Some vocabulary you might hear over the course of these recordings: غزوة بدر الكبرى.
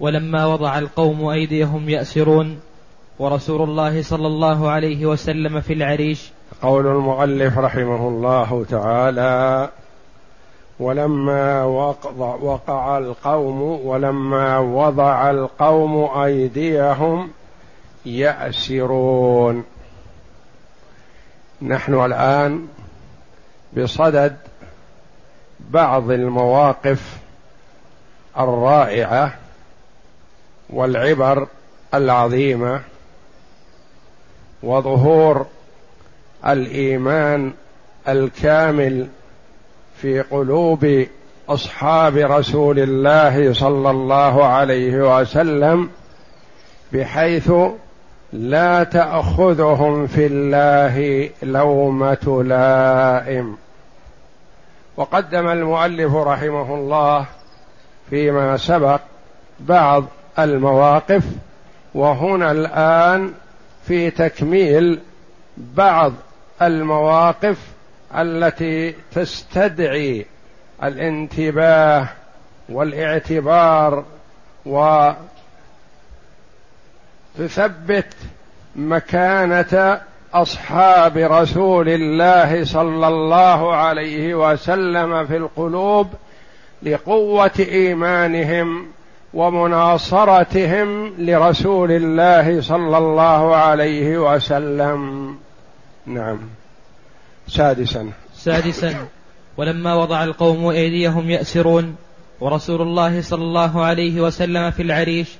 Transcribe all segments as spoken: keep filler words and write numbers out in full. ولما وضع القوم أيديهم يأسرون، ورسول الله صلى الله عليه وسلم في العريش. قول المؤلف رحمه الله تعالى: ولما وقع القوم ولما وضع القوم أيديهم يأسرون. نحن الآن بصدد بعض المواقف الرائعة والعبر العظيمة وظهور الإيمان الكامل في قلوب أصحاب رسول الله صلى الله عليه وسلم، بحيث لا تأخذهم في الله لومة لائم. وقدم المؤلف رحمه الله فيما سبق بعض المواقف، وهنا الآن في تكميل بعض المواقف التي تستدعي الانتباه والاعتبار وتثبت مكانة أصحاب رسول الله صلى الله عليه وسلم في القلوب لقوة إيمانهم ومناصرتهم لرسول الله صلى الله عليه وسلم. نعم. سادسا سادسا ولما وضع القوم أيديهم يأسرون، ورسول الله صلى الله عليه وسلم في العريش،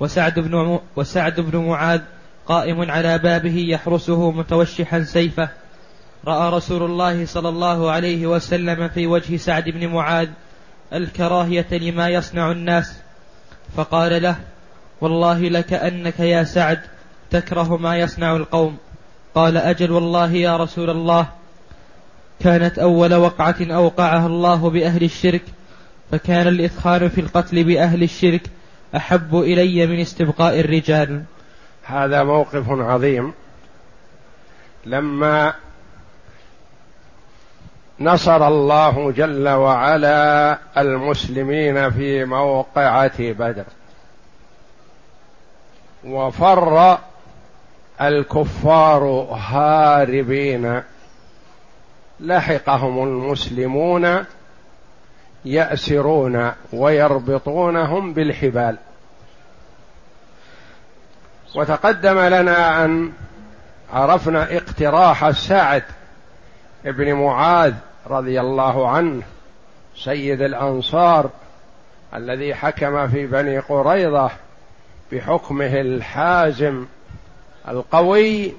وسعد بن وسعد بن معاذ قائم على بابه يحرسه متوشحا سيفه. رأى رسول الله صلى الله عليه وسلم في وجه سعد بن معاذ الكراهية لما يصنع الناس، فقال له: والله لكأنك يا سعد تكره ما يصنع القوم. قال: أجل والله يا رسول الله، كانت أول وقعة أوقعها الله بأهل الشرك، فكان الإثخار في القتل بأهل الشرك أحب إلي من استبقاء الرجال. هذا موقف عظيم. لما نصر الله جل وعلا المسلمين في موقعة بدر، وفر الكفار هاربين، لحقهم المسلمون يأسرون ويربطونهم بالحبال. وتقدم لنا أن عرفنا اقتراح سعد بن معاذ رضي الله عنه، سيد الأنصار الذي حكم في بني قريظة بحكمه الحازم القوي.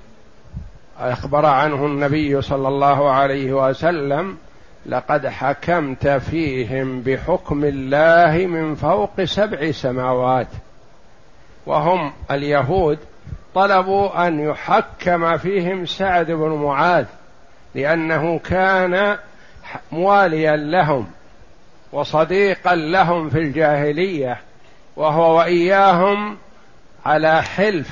أخبر عنه النبي صلى الله عليه وسلم: لقد حكمت فيهم بحكم الله من فوق سبع سماوات. وهم اليهود طلبوا أن يحكم فيهم سعد بن معاذ لأنه كان مواليا لهم وصديقا لهم في الجاهلية، وهو وإياهم على حلف،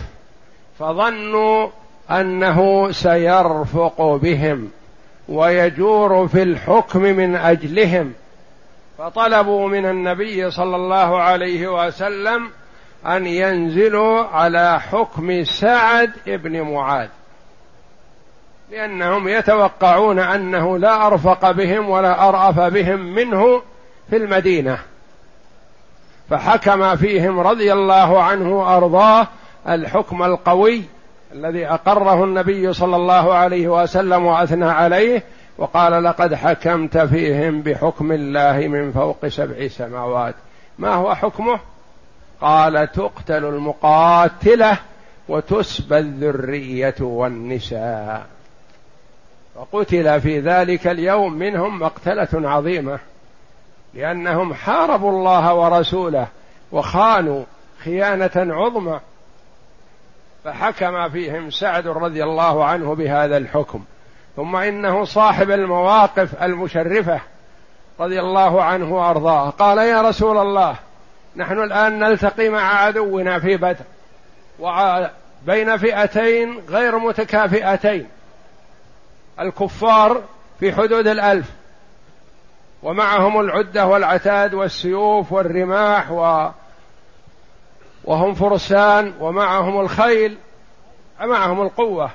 فظنوا أنه سيرفق بهم ويجور في الحكم من أجلهم، فطلبوا من النبي صلى الله عليه وسلم أن ينزلوا على حكم سعد بن معاذ، لأنهم يتوقعون أنه لا أرفق بهم ولا أرأف بهم منه في المدينة. فحكم فيهم رضي الله عنه أرضاه الحكم القوي الذي أقره النبي صلى الله عليه وسلم وأثنى عليه، وقال: لقد حكمت فيهم بحكم الله من فوق سبع سماوات. ما هو حكمه؟ قال: تقتل المقاتلة وتسبى الذرية والنساء. وقتل في ذلك اليوم منهم مقتلة عظيمة، لأنهم حاربوا الله ورسوله وخانوا خيانة عظمى، فحكم فيهم سعد رضي الله عنه بهذا الحكم. ثم إنه صاحب المواقف المشرفة رضي الله عنه وأرضاه قال: يا رسول الله، نحن الآن نلتقي مع عدونا في بدر وبين فئتين غير متكافئتين، الكفار في حدود الألف ومعهم العدة والعتاد والسيوف والرماح و وهم فرسان، ومعهم الخيل معهم القوة،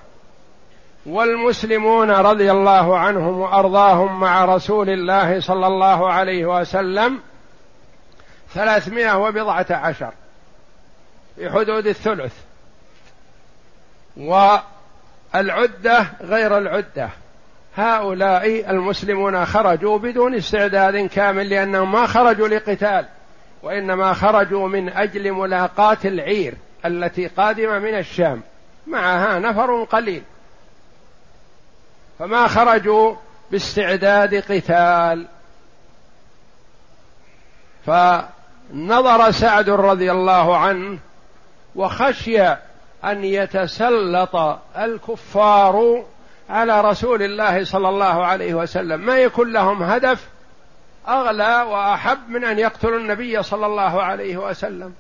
والمسلمون رضي الله عنهم وأرضاهم مع رسول الله صلى الله عليه وسلم ثلاثمائة وبضعة عشر في حدود الثلث، والعدة غير العدة. هؤلاء المسلمون خرجوا بدون استعداد كامل لأنهم ما خرجوا لقتال، وإنما خرجوا من أجل ملاقاة العير التي قادمة من الشام معها نفر قليل، فما خرجوا باستعداد قتال. فنظر سعد رضي الله عنه وخشي أن يتسلط الكفار على رسول الله صلى الله عليه وسلم، ما يكون لهم هدف أغلى وأحب من أن يقتلوا النبي صلى الله عليه وسلم.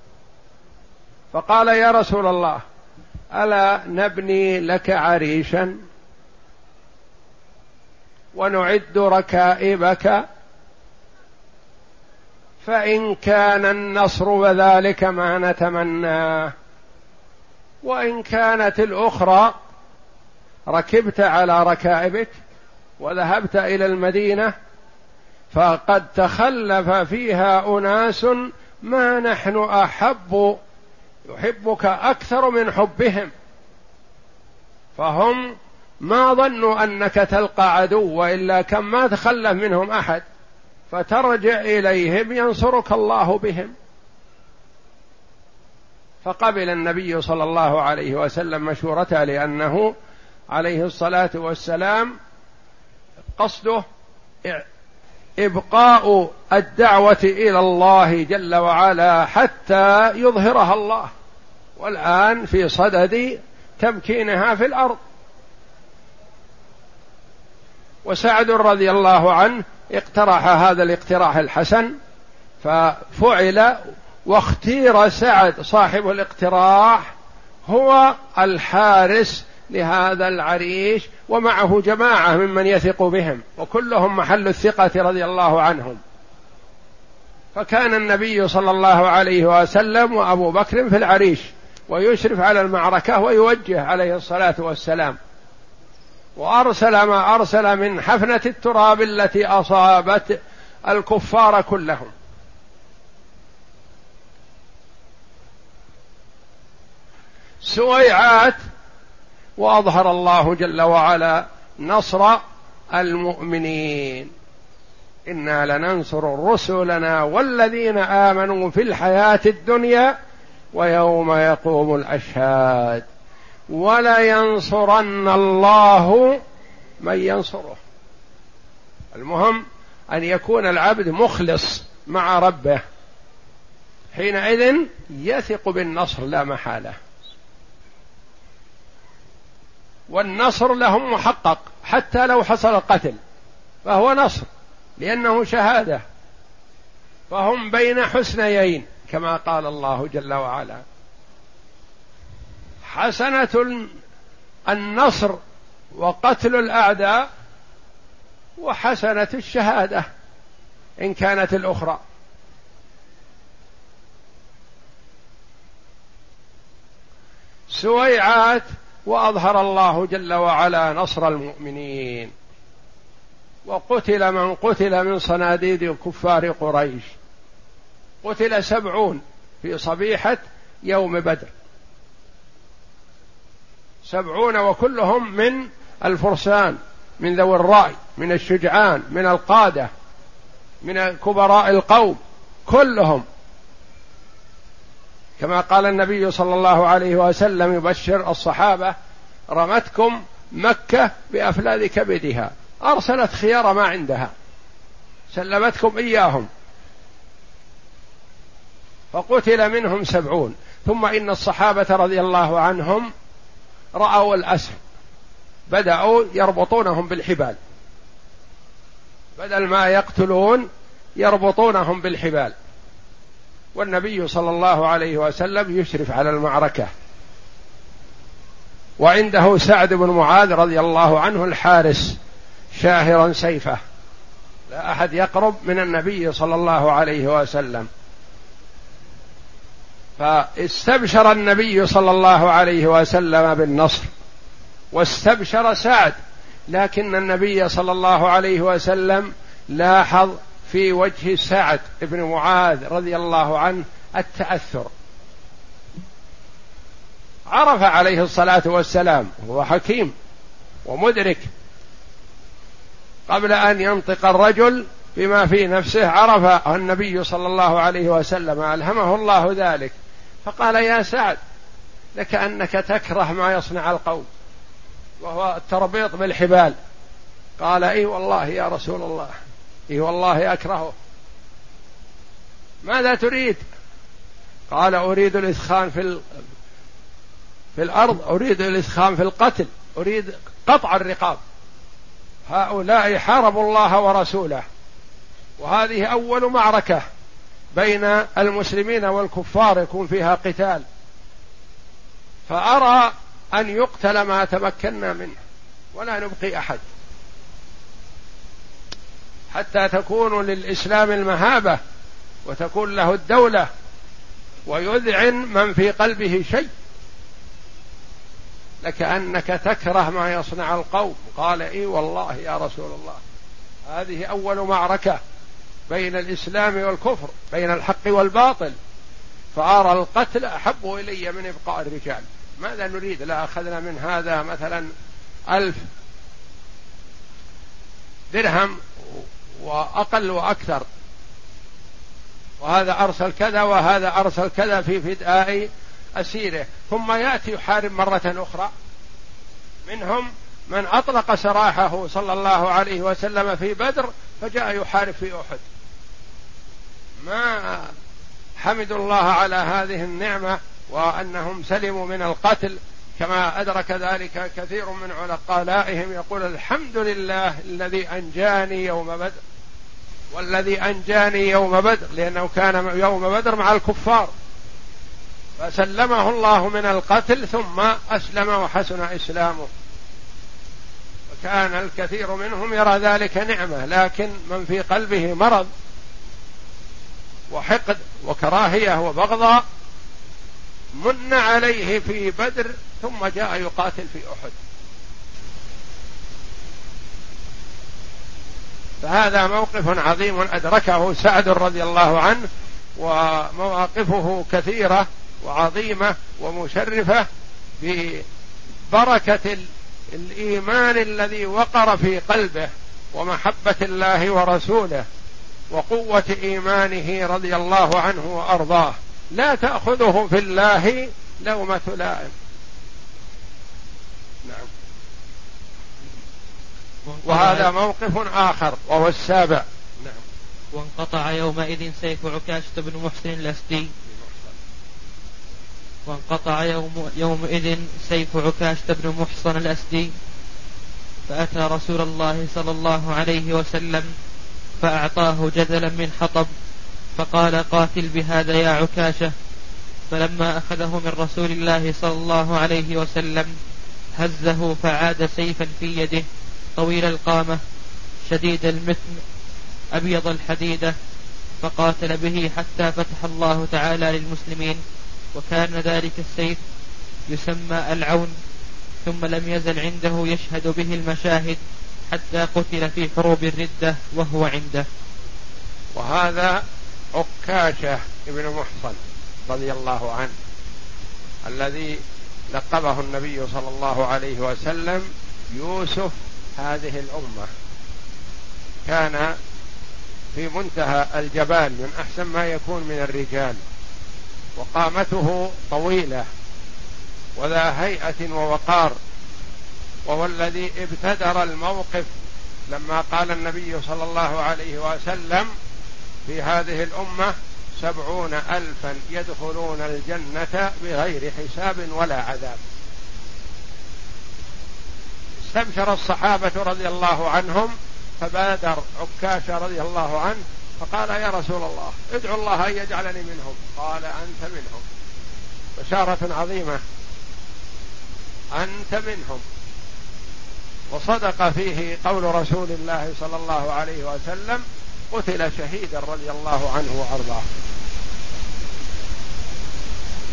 فقال: يا رسول الله، ألا نبني لك عريشا ونعد ركائبك، فإن كان النصر وذلك ما نتمناه، وإن كانت الأخرى ركبت على ركائبك وذهبت إلى المدينة فقد تخلف فيها أناس ما نحن أحب يحبك أكثر من حبهم، فهم ما ظنوا أنك تلقى عدو وإلا كما تخلف منهم أحد، فترجع إليهم ينصرك الله بهم. فقبل النبي صلى الله عليه وسلم مشورته، لأنه عليه الصلاة والسلام قصده إبقاء الدعوة إلى الله جل وعلا حتى يظهرها الله، والآن في صدد تمكينها في الأرض. وسعد رضي الله عنه اقترح هذا الاقتراح الحسن ففعل، واختير سعد صاحب الاقتراح هو الحارس لهذا العريش، ومعه جماعة ممن يثق بهم وكلهم محل الثقة رضي الله عنهم. فكان النبي صلى الله عليه وسلم وأبو بكر في العريش ويشرف على المعركة ويوجه عليه الصلاة والسلام، وأرسل ما أرسل من حفنة التراب التي أصابت الكفار كلهم. سويعات، وأظهر الله جل وعلا نصر المؤمنين: إنا لننصر رسلنا والذين آمنوا في الحياة الدنيا ويوم يقوم الأشهاد ولينصرن الله من ينصره. المهم أن يكون العبد مخلص مع ربه، حينئذ يثق بالنصر لا محالة، والنصر لهم محقق حتى لو حصل قتل فهو نصر لأنه شهادة، فهم بين حسنيين كما قال الله جل وعلا. حسنة النصر وقتل الأعداء، وحسنة الشهادة إن كانت الأخرى. سويعات، وأظهر الله جل وعلا نصر المؤمنين، وقتل من قتل من صناديد كفار قريش، قتل سبعون في صبيحة يوم بدر، سبعون وكلهم من الفرسان، من ذوي الرأي، من الشجعان، من القادة، من كبراء القوم كلهم، كما قال النبي صلى الله عليه وسلم يبشر الصحابة: رمتكم مكة بأفلال كبدها، أرسلت خيار ما عندها سلمتكم إياهم. فقتل منهم سبعون. ثم إن الصحابة رضي الله عنهم رأوا الأسر بدأوا يربطونهم بالحبال، بدل ما يقتلون يربطونهم بالحبال، والنبي صلى الله عليه وسلم يشرف على المعركة، وعنده سعد بن معاذ رضي الله عنه الحارس شاهرا سيفه، لا أحد يقرب من النبي صلى الله عليه وسلم. فاستبشر النبي صلى الله عليه وسلم بالنصر واستبشر سعد، لكن النبي صلى الله عليه وسلم لاحظ في وجه سعد بن معاذ رضي الله عنه التأثر، عرف عليه الصلاة والسلام، هو حكيم ومدرك، قبل أن ينطق الرجل بما في نفسه عرف النبي صلى الله عليه وسلم، ألهمه الله ذلك، فقال يا سعد لكأنك تكره ما يصنع القوم وهو التربيط بالحبال. قال اي والله يا رسول الله، اي والله اكرهه. ماذا تريد؟ قال اريد الإثخان في في الارض، اريد الإثخان في القتل، اريد قطع الرقاب، هؤلاء حاربوا الله ورسوله، وهذه أول معركة بين المسلمين والكفار يكون فيها قتال، فأرى أن يقتل ما تمكنا منه ولا نبقي أحد حتى تكون للإسلام المهابة وتكون له الدولة ويذعن من في قلبه شيء، لكأنك تكره ما يصنع القوم. قال إي والله يا رسول الله، هذه أول معركة بين الإسلام والكفر، بين الحق والباطل، فأرى القتل أحب إلي من إبقاء الرجال، ماذا نريد؟ لا أخذنا من هذا مثلا ألف درهم وأقل وأكثر، وهذا أرسل كذا وهذا أرسل كذا في فداء أسيره، ثم يأتي يحارب مرة أخرى. منهم من أطلق سراحه صلى الله عليه وسلم في بدر فجاء يحارب في أحد، ما حمد الله على هذه النعمة وأنهم سلموا من القتل، كما أدرك ذلك كثير من علقائهم يقول الحمد لله الذي أنجاني يوم بدر، والذي أنجاني يوم بدر، لأنه كان يوم بدر مع الكفار فسلمه الله من القتل ثم أسلم وحسن إسلامه، كان الكثير منهم يرى ذلك نعمة، لكن من في قلبه مرض وحقد وكراهية وبغضاء من عليه في بدر ثم جاء يقاتل في أحد، فهذا موقف عظيم أدركه سعد رضي الله عنه، ومواقفه كثيرة وعظيمة ومشرفة ببركة الإيمان الذي وقر في قلبه ومحبة الله ورسوله وقوة إيمانه رضي الله عنه وأرضاه، لا تأخذه في الله لومة لائم. نعم. وهذا موقف آخر وهو السابع. نعم. وانقطع يومئذ سيف عكاشة بن محسن الأسدي وانقطع يوم يومئذ سيف عكاشة بن محصن الأسدي، فأتى رسول الله صلى الله عليه وسلم فأعطاه جذلا من حطب، فقال قاتل بهذا يا عكاشة، فلما أخذه من رسول الله صلى الله عليه وسلم هزه فعاد سيفا في يده طويل القامة شديد المتن أبيض الحديدة، فقاتل به حتى فتح الله تعالى للمسلمين، وكان ذلك السيف يسمى العون، ثم لم يزل عنده يشهد به المشاهد حتى قتل في حروب الردة وهو عنده. وهذا عكاشة بن محصن رضي الله عنه الذي لقبه النبي صلى الله عليه وسلم يوسف هذه الأمة، كان في منتهى الجبال من أحسن ما يكون من الرجال، وقامته طويلة وذا هيئة ووقار، وهو الذي ابتدر الموقف لما قال النبي صلى الله عليه وسلم في هذه الأمة سبعون ألفا يدخلون الجنة بغير حساب ولا عذاب، فاستبشر الصحابة رضي الله عنهم، فبادر عكاشة رضي الله عنه فقال: يا رسول الله، ادعو الله أن يجعلني منهم. قال: أنت منهم. بشارة عظيمة، أنت منهم. وصدق فيه قول رسول الله صلى الله عليه وسلم: قتل شهيدا رضي الله عنه وأرضاه.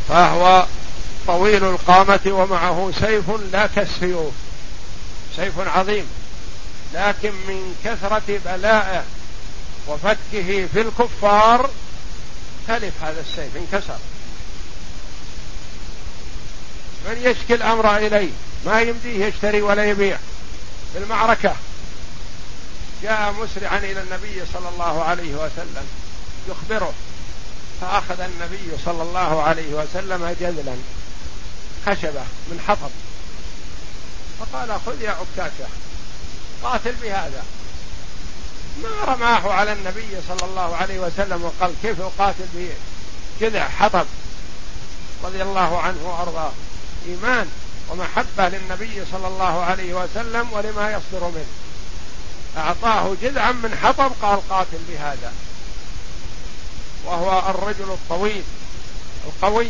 فهو طويل القامة ومعه سيف لا كالسيوف، سيف عظيم، لكن من كثرة بلائه وفتكه في الكفار تلف هذا السيف، انكسر. من يشكي الأمر إليه ما يمديه يشتري ولا يبيع في المعركة. جاء مسرعا إلى النبي صلى الله عليه وسلم يخبره، فأخذ النبي صلى الله عليه وسلم جذلا خشبة من حطب فقال: خذ يا عكاشة، قاتل بهذا. ما رماه على النبي صلى الله عليه وسلم وقال: كيف أقاتل به جذع حطب؟ رضي الله عنه وأرضاه، إيمان ومحبة للنبي صلى الله عليه وسلم ولما يصدر منه. أعطاه جذعا من حطب قال: قاتل بهذا. وهو الرجل الطويل القوي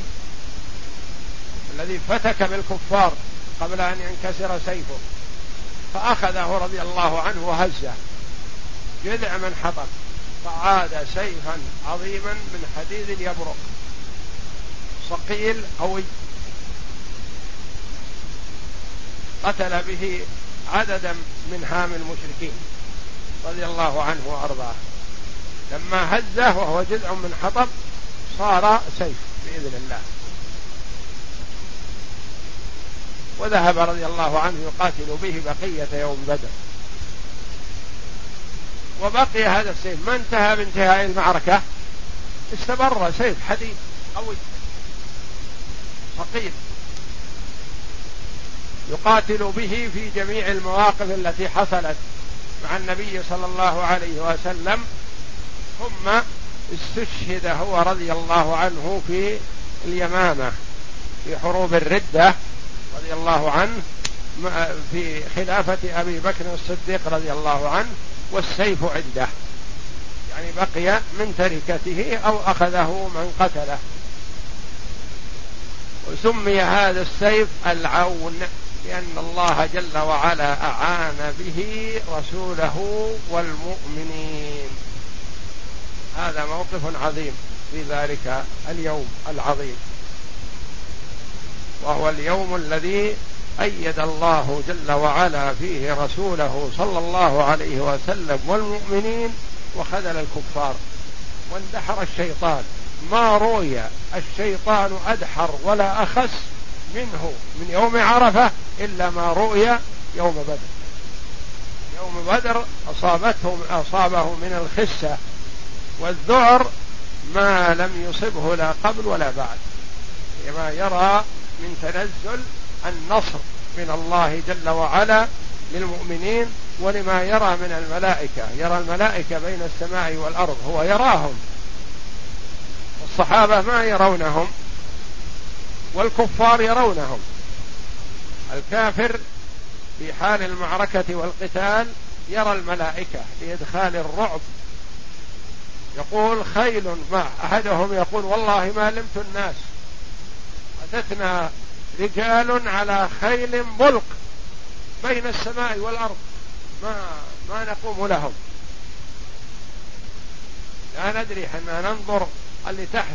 الذي فتك بالكفار قبل أن ينكسر سيفه، فأخذه رضي الله عنه وهزه جذع من حطب، فعاد سيفا عظيما من حديد يبرق، ثقيل قوي. قتل به عددا من هام المشركين رضي الله عنه وأرضاه. لما هزه وهو جذع من حطب صار سيف بإذن الله، وذهب رضي الله عنه يقاتل به بقية يوم بدر. وبقي هذا السيف ما انتهى من انتهاء المعركة، استمر سيف حديد قوي ثقيل يقاتل به في جميع المواقف التي حصلت مع النبي صلى الله عليه وسلم. ثم استشهد هو رضي الله عنه في اليمامة في حروب الردة رضي الله عنه في خلافة أبي بكر الصديق رضي الله عنه، والسيف عنده، يعني بقي من تركته أو أخذه من قتله. وسمي هذا السيف العون، لأن الله جل وعلا أعان به رسوله والمؤمنين. هذا موقف عظيم في ذلك اليوم العظيم، وهو اليوم الذي أيد الله جل وعلا فيه رسوله صلى الله عليه وسلم والمؤمنين، وخذل الكفار واندحر الشيطان. ما روي الشيطان أدحر ولا أخس منه من يوم عرفة إلا ما روي يوم بدر. يوم بدر أصابته أصابه من الخسة والذعر ما لم يصبه لا قبل ولا بعد، لما يرى من تنزل النصر من الله جل وعلا للمؤمنين، ولما يرى من الملائكة، يرى الملائكة بين السماء والأرض، هو يراهم، والصحابة ما يرونهم، والكفار يرونهم. الكافر في حال المعركة والقتال يرى الملائكة لإدخال الرعب، يقول خيل مع أحدهم يقول: والله ما لمت الناس، أتتنا رجال على خيل بلق بين السماء والأرض، ما, ما نقوم لهم، لا ندري حنا ننظر اللي تحت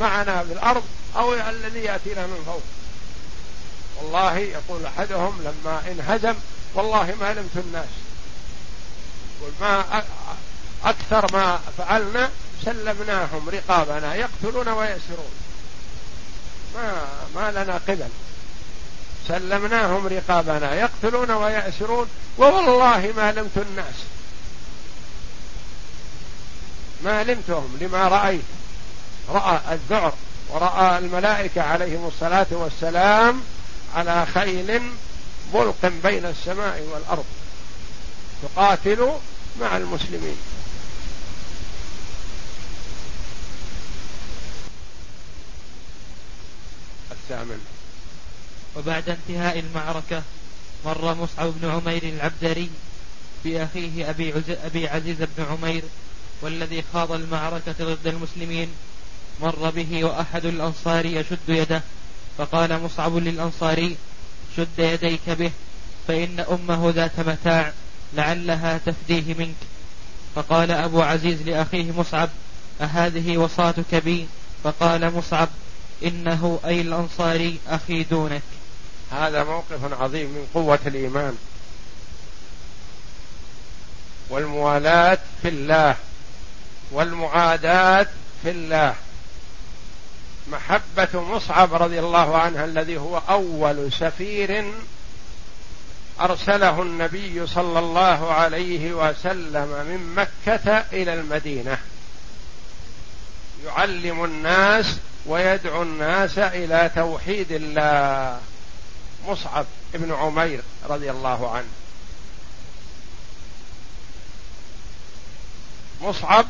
معنا بالأرض أو الذي يأتينا من فوق. والله يقول أحدهم لما انهزم: والله ما لمت الناس، وما أكثر ما فعلنا، سلمناهم رقابنا يقتلون ويأسرون، ما, ما لنا قبل، سلمناهم رقابنا يقتلون ويأسرون، ووالله ما لمت الناس، ما لمتهم لما رأيت، رأى الذعر ورأى الملائكة عليهم الصلاة والسلام على خيل بلق بين السماء والأرض تقاتل مع المسلمين. الثامن: وبعد انتهاء المعركة مر مصعب بن عمير العبدري بأخيه أبي عزيز بن عمير والذي خاض المعركة ضد المسلمين، مر به وأحد الأنصار يشد يده، فقال مصعب للأنصاري: شد يديك به فإن أمه ذات متاع لعلها تفديه منك. فقال أبو عزيز لأخيه مصعب: أهذه وصاتك بي؟ فقال مصعب: إنه أي الأنصاري أخي دونك. هذا موقف عظيم من قوة الإيمان والموالاة في الله والمعاداة في الله. محبة مصعب رضي الله عنه الذي هو أول سفير أرسله النبي صلى الله عليه وسلم من مكة إلى المدينة يعلم الناس ويدعو الناس إلى توحيد الله، مصعب بن عمير رضي الله عنه. مصعب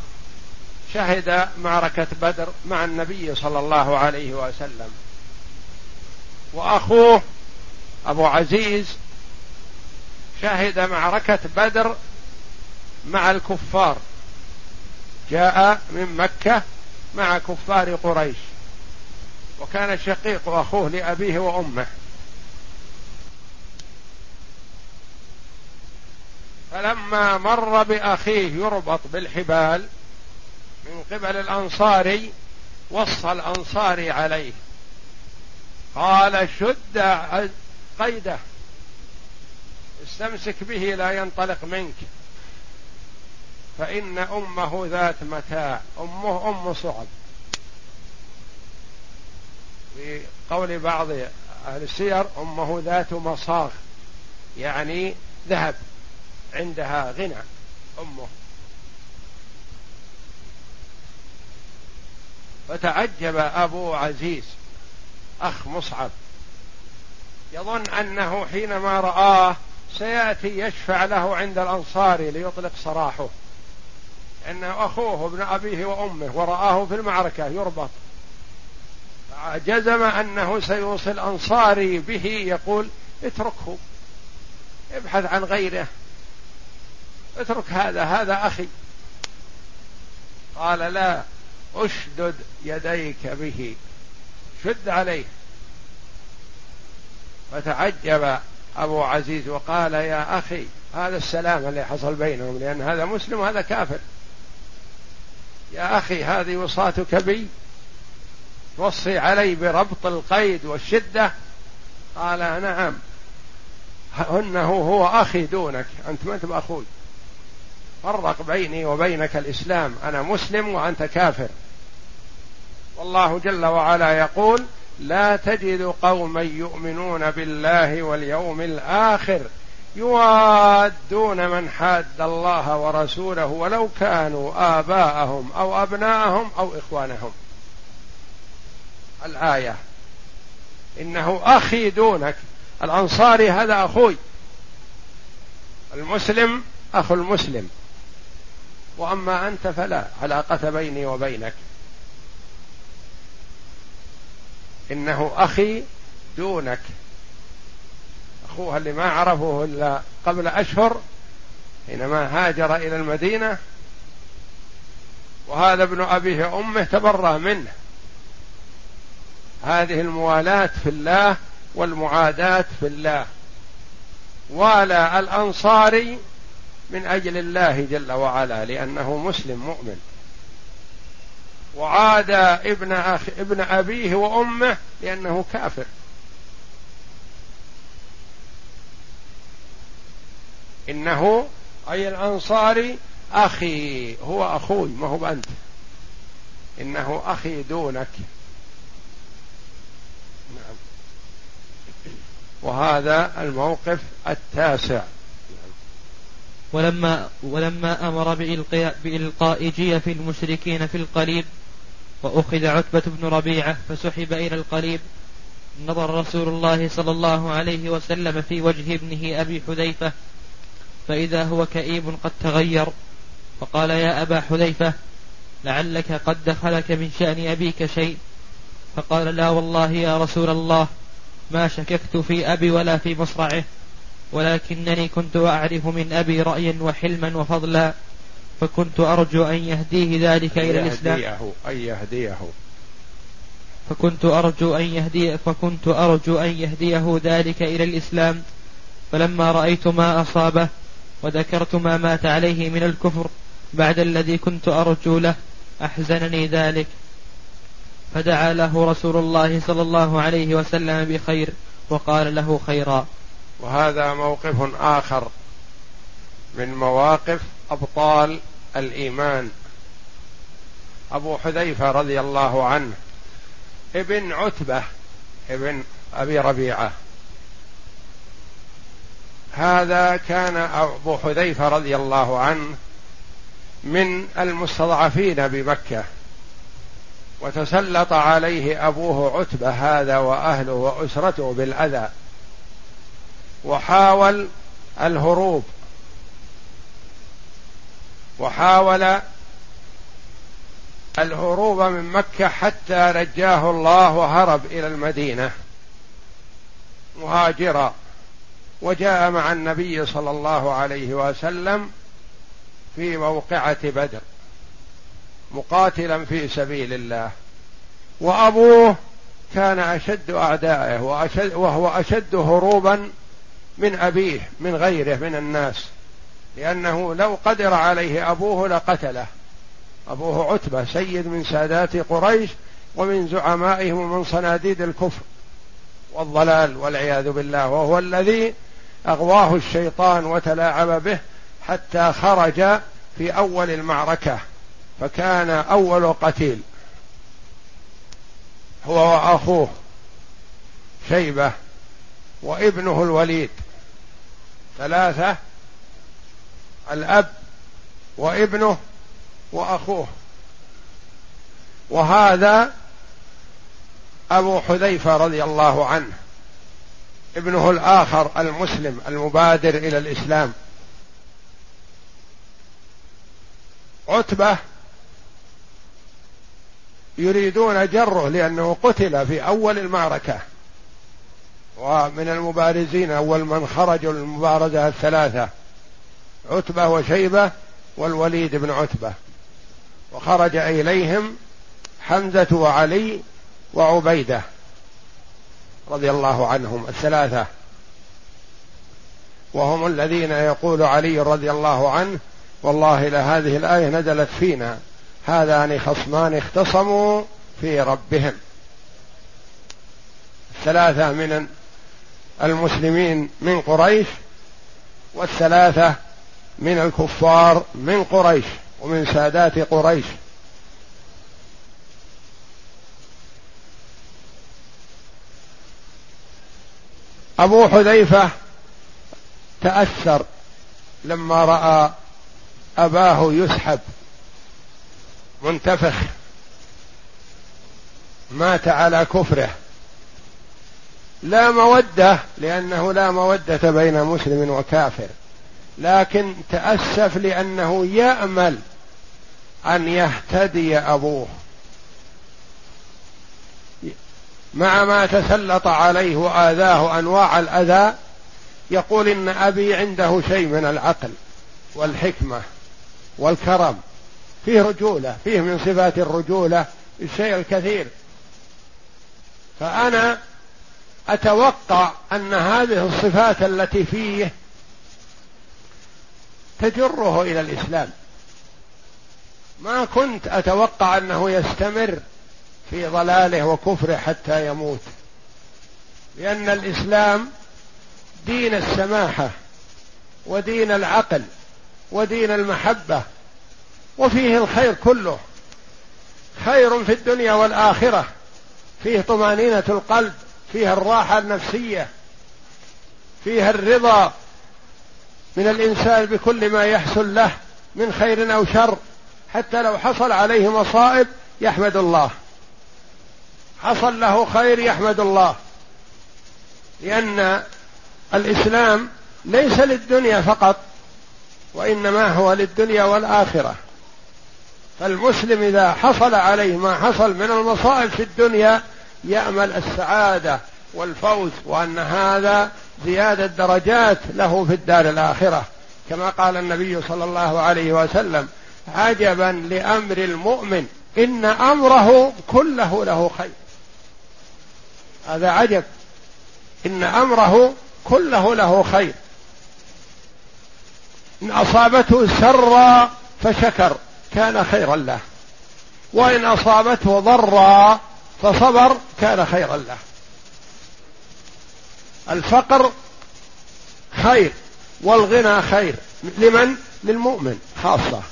شهد معركة بدر مع النبي صلى الله عليه وسلم، وأخوه أبو عزيز شهد معركة بدر مع الكفار، جاء من مكة مع كفار قريش، وكان شقيق أخوه لأبيه وأمه. فلما مر بأخيه يربط بالحبال من قبل الأنصاري وصى الأنصاري عليه، قال: شد قيده، استمسك به لا ينطلق منك، فإن أمه ذات متاع. أمه أم صعب، بقول بعض أهل السير أمه ذات مصاغ، يعني ذهب، عندها غنى أمه. فتعجب أبو عزيز أخ مصعب، يظن أنه حينما رآه سيأتي يشفع له عند الأنصاري ليطلق سراحه، أنه أخوه ابن أبيه وأمه ورآه في المعركة يربط، فجزم أنه سيوصي الأنصاري به يقول: اتركه، ابحث عن غيره، اترك هذا، هذا أخي. قال: لا، اشدد يديك به، شد عليه. فتعجب أبو عزيز وقال: يا أخي، هذا السلام اللي حصل بينهم، لأن هذا مسلم وهذا كافر، يا أخي هذه وصاتك بي، توصي علي بربط القيد والشدة؟ قال: نعم، إنه هو أخي دونك، أنت ما أنت أخوي، فرق بيني وبينك الإسلام، أنا مسلم وأنت كافر. والله جل وعلا يقول: لا تجد قوما يؤمنون بالله واليوم الآخر يوادون من حاد الله ورسوله ولو كانوا آباءهم أو أبناءهم أو إخوانهم. الآية: إنه أخي دونك، الأنصاري هذا أخوي، المسلم أخو المسلم، وأما أنت فلا علاقة بيني وبينك، إنه أخي دونك. أخوها اللي ما عرفه إلا قبل أشهر حينما هاجر إلى المدينة، وهذا ابن أبيه أمه تبرأ منه. هذه الموالاة في الله والمعاداة في الله. والى الأنصاري من أجل الله جل وعلا لأنه مسلم مؤمن، وعاد ابن, أخ... ابن أبيه وأمه لأنه كافر. إنه أي الأنصاري أخي، هو أخوي، ما هو أنت، إنه أخي دونك. نعم. وهذا الموقف التاسع. ولما, ولما أمر بإلقاء جيف المشركين في القليب وأخذ عتبة بن ربيعة فسحب إلى القليب، نظر رسول الله صلى الله عليه وسلم في وجه ابنه أبي حذيفة فإذا هو كئيب قد تغير، فقال: يا أبا حذيفة، لعلك قد دخلك من شأن أبيك شيء. فقال: لا والله يا رسول الله، ما شككت في أبي ولا في مصرعه، ولكنني كنت أعرف من أبي رأيا وحلما وفضلا، فكنت أرجو أن يهديه ذلك إلى الإسلام، أن يهديه فكنت أرجو أن يهدي فكنت أرجو أن يهديه ذلك إلى الإسلام. فلما رأيت ما أصابه وذكرت ما مات عليه من الكفر بعد الذي كنت أرجو له أحزنني ذلك، فدعا له رسول الله صلى الله عليه وسلم بخير وقال له خيرا. وهذا موقف آخر من مواقف أبطال الإيمان. أبو حذيفة رضي الله عنه ابن عتبة ابن أبي ربيعة، هذا كان أبو حذيفة رضي الله عنه من المستضعفين بمكة، وتسلط عليه أبوه عتبة هذا وأهله وأسرته بالأذى، وحاول الهروب وحاول الهروب من مكة حتى نجاه الله وهرب إلى المدينة مهاجرا، وجاء مع النبي صلى الله عليه وسلم في موقعة بدر مقاتلا في سبيل الله. وأبوه كان أشد أعدائه وأشد وهو أشد هروبا من أبيه من غيره من الناس، لأنه لو قدر عليه أبوه لقتله. أبوه عتبة سيد من سادات قريش ومن زعمائهم ومن صناديد الكفر والضلال والعياذ بالله، وهو الذي أغواه الشيطان وتلاعب به حتى خرج في أول المعركة، فكان أول قتيل هو وأخوه شيبة وابنه الوليد، ثلاثة: الأب وابنه وأخوه. وهذا أبو حذيفة رضي الله عنه ابنه الآخر المسلم المبادر إلى الإسلام. عتبة يريدون جره لأنه قتل في أول المعركة ومن المبارزين، أول من خرجوا المبارزة الثلاثة عتبة وشيبة والوليد بن عتبة، وخرج إليهم حمزة وعلي وعبيدة رضي الله عنهم الثلاثة، وهم الذين يقول علي رضي الله عنه: والله لهذه الآية نزلت فينا هذان خصمان اختصموا في ربهم. الثلاثة من المسلمين من قريش والثلاثة من الكفار من قريش ومن سادات قريش. أبو حذيفة تأثر لما رأى أباه يسحب منتفخ، مات على كفره، لا مودة لأنه لا مودة بين مسلم وكافر، لكن تأسف لأنه يأمل أن يهتدي أبوه مع ما تسلط عليه وآذاه أنواع الأذى. يقول إن أبي عنده شيء من العقل والحكمة والكرم، فيه رجولة، فيه من صفات الرجولة الشيء الكثير، فأنا أتوقع أن هذه الصفات التي فيه تجره إلى الإسلام. ما كنت أتوقع أنه يستمر في ضلاله وكفره حتى يموت، لأن الإسلام دين السماحة ودين العقل ودين المحبة، وفيه الخير كله، خير في الدنيا والآخرة، فيه طمأنينة القلب، فيه الراحة النفسية، فيه الرضا من الإنسان بكل ما يحصل له من خير أو شر، حتى لو حصل عليه مصائب يحمد الله، حصل له خير يحمد الله، لأن الإسلام ليس للدنيا فقط وإنما هو للدنيا والآخرة. فالمسلم إذا حصل عليه ما حصل من المصائب في الدنيا يأمل السعادة والفوز، وأن هذا زيادة درجات له في الدار الآخرة، كما قال النبي صلى الله عليه وسلم: عجبا لأمر المؤمن إن أمره كله له خير. هذا عجب، إن أمره كله له خير. إن أصابته سرا فشكر كان خيرا له، وإن أصابته ضرا فصبر كان خيرا له. الفقر خير والغنى خير لمن؟ للمؤمن خاصة.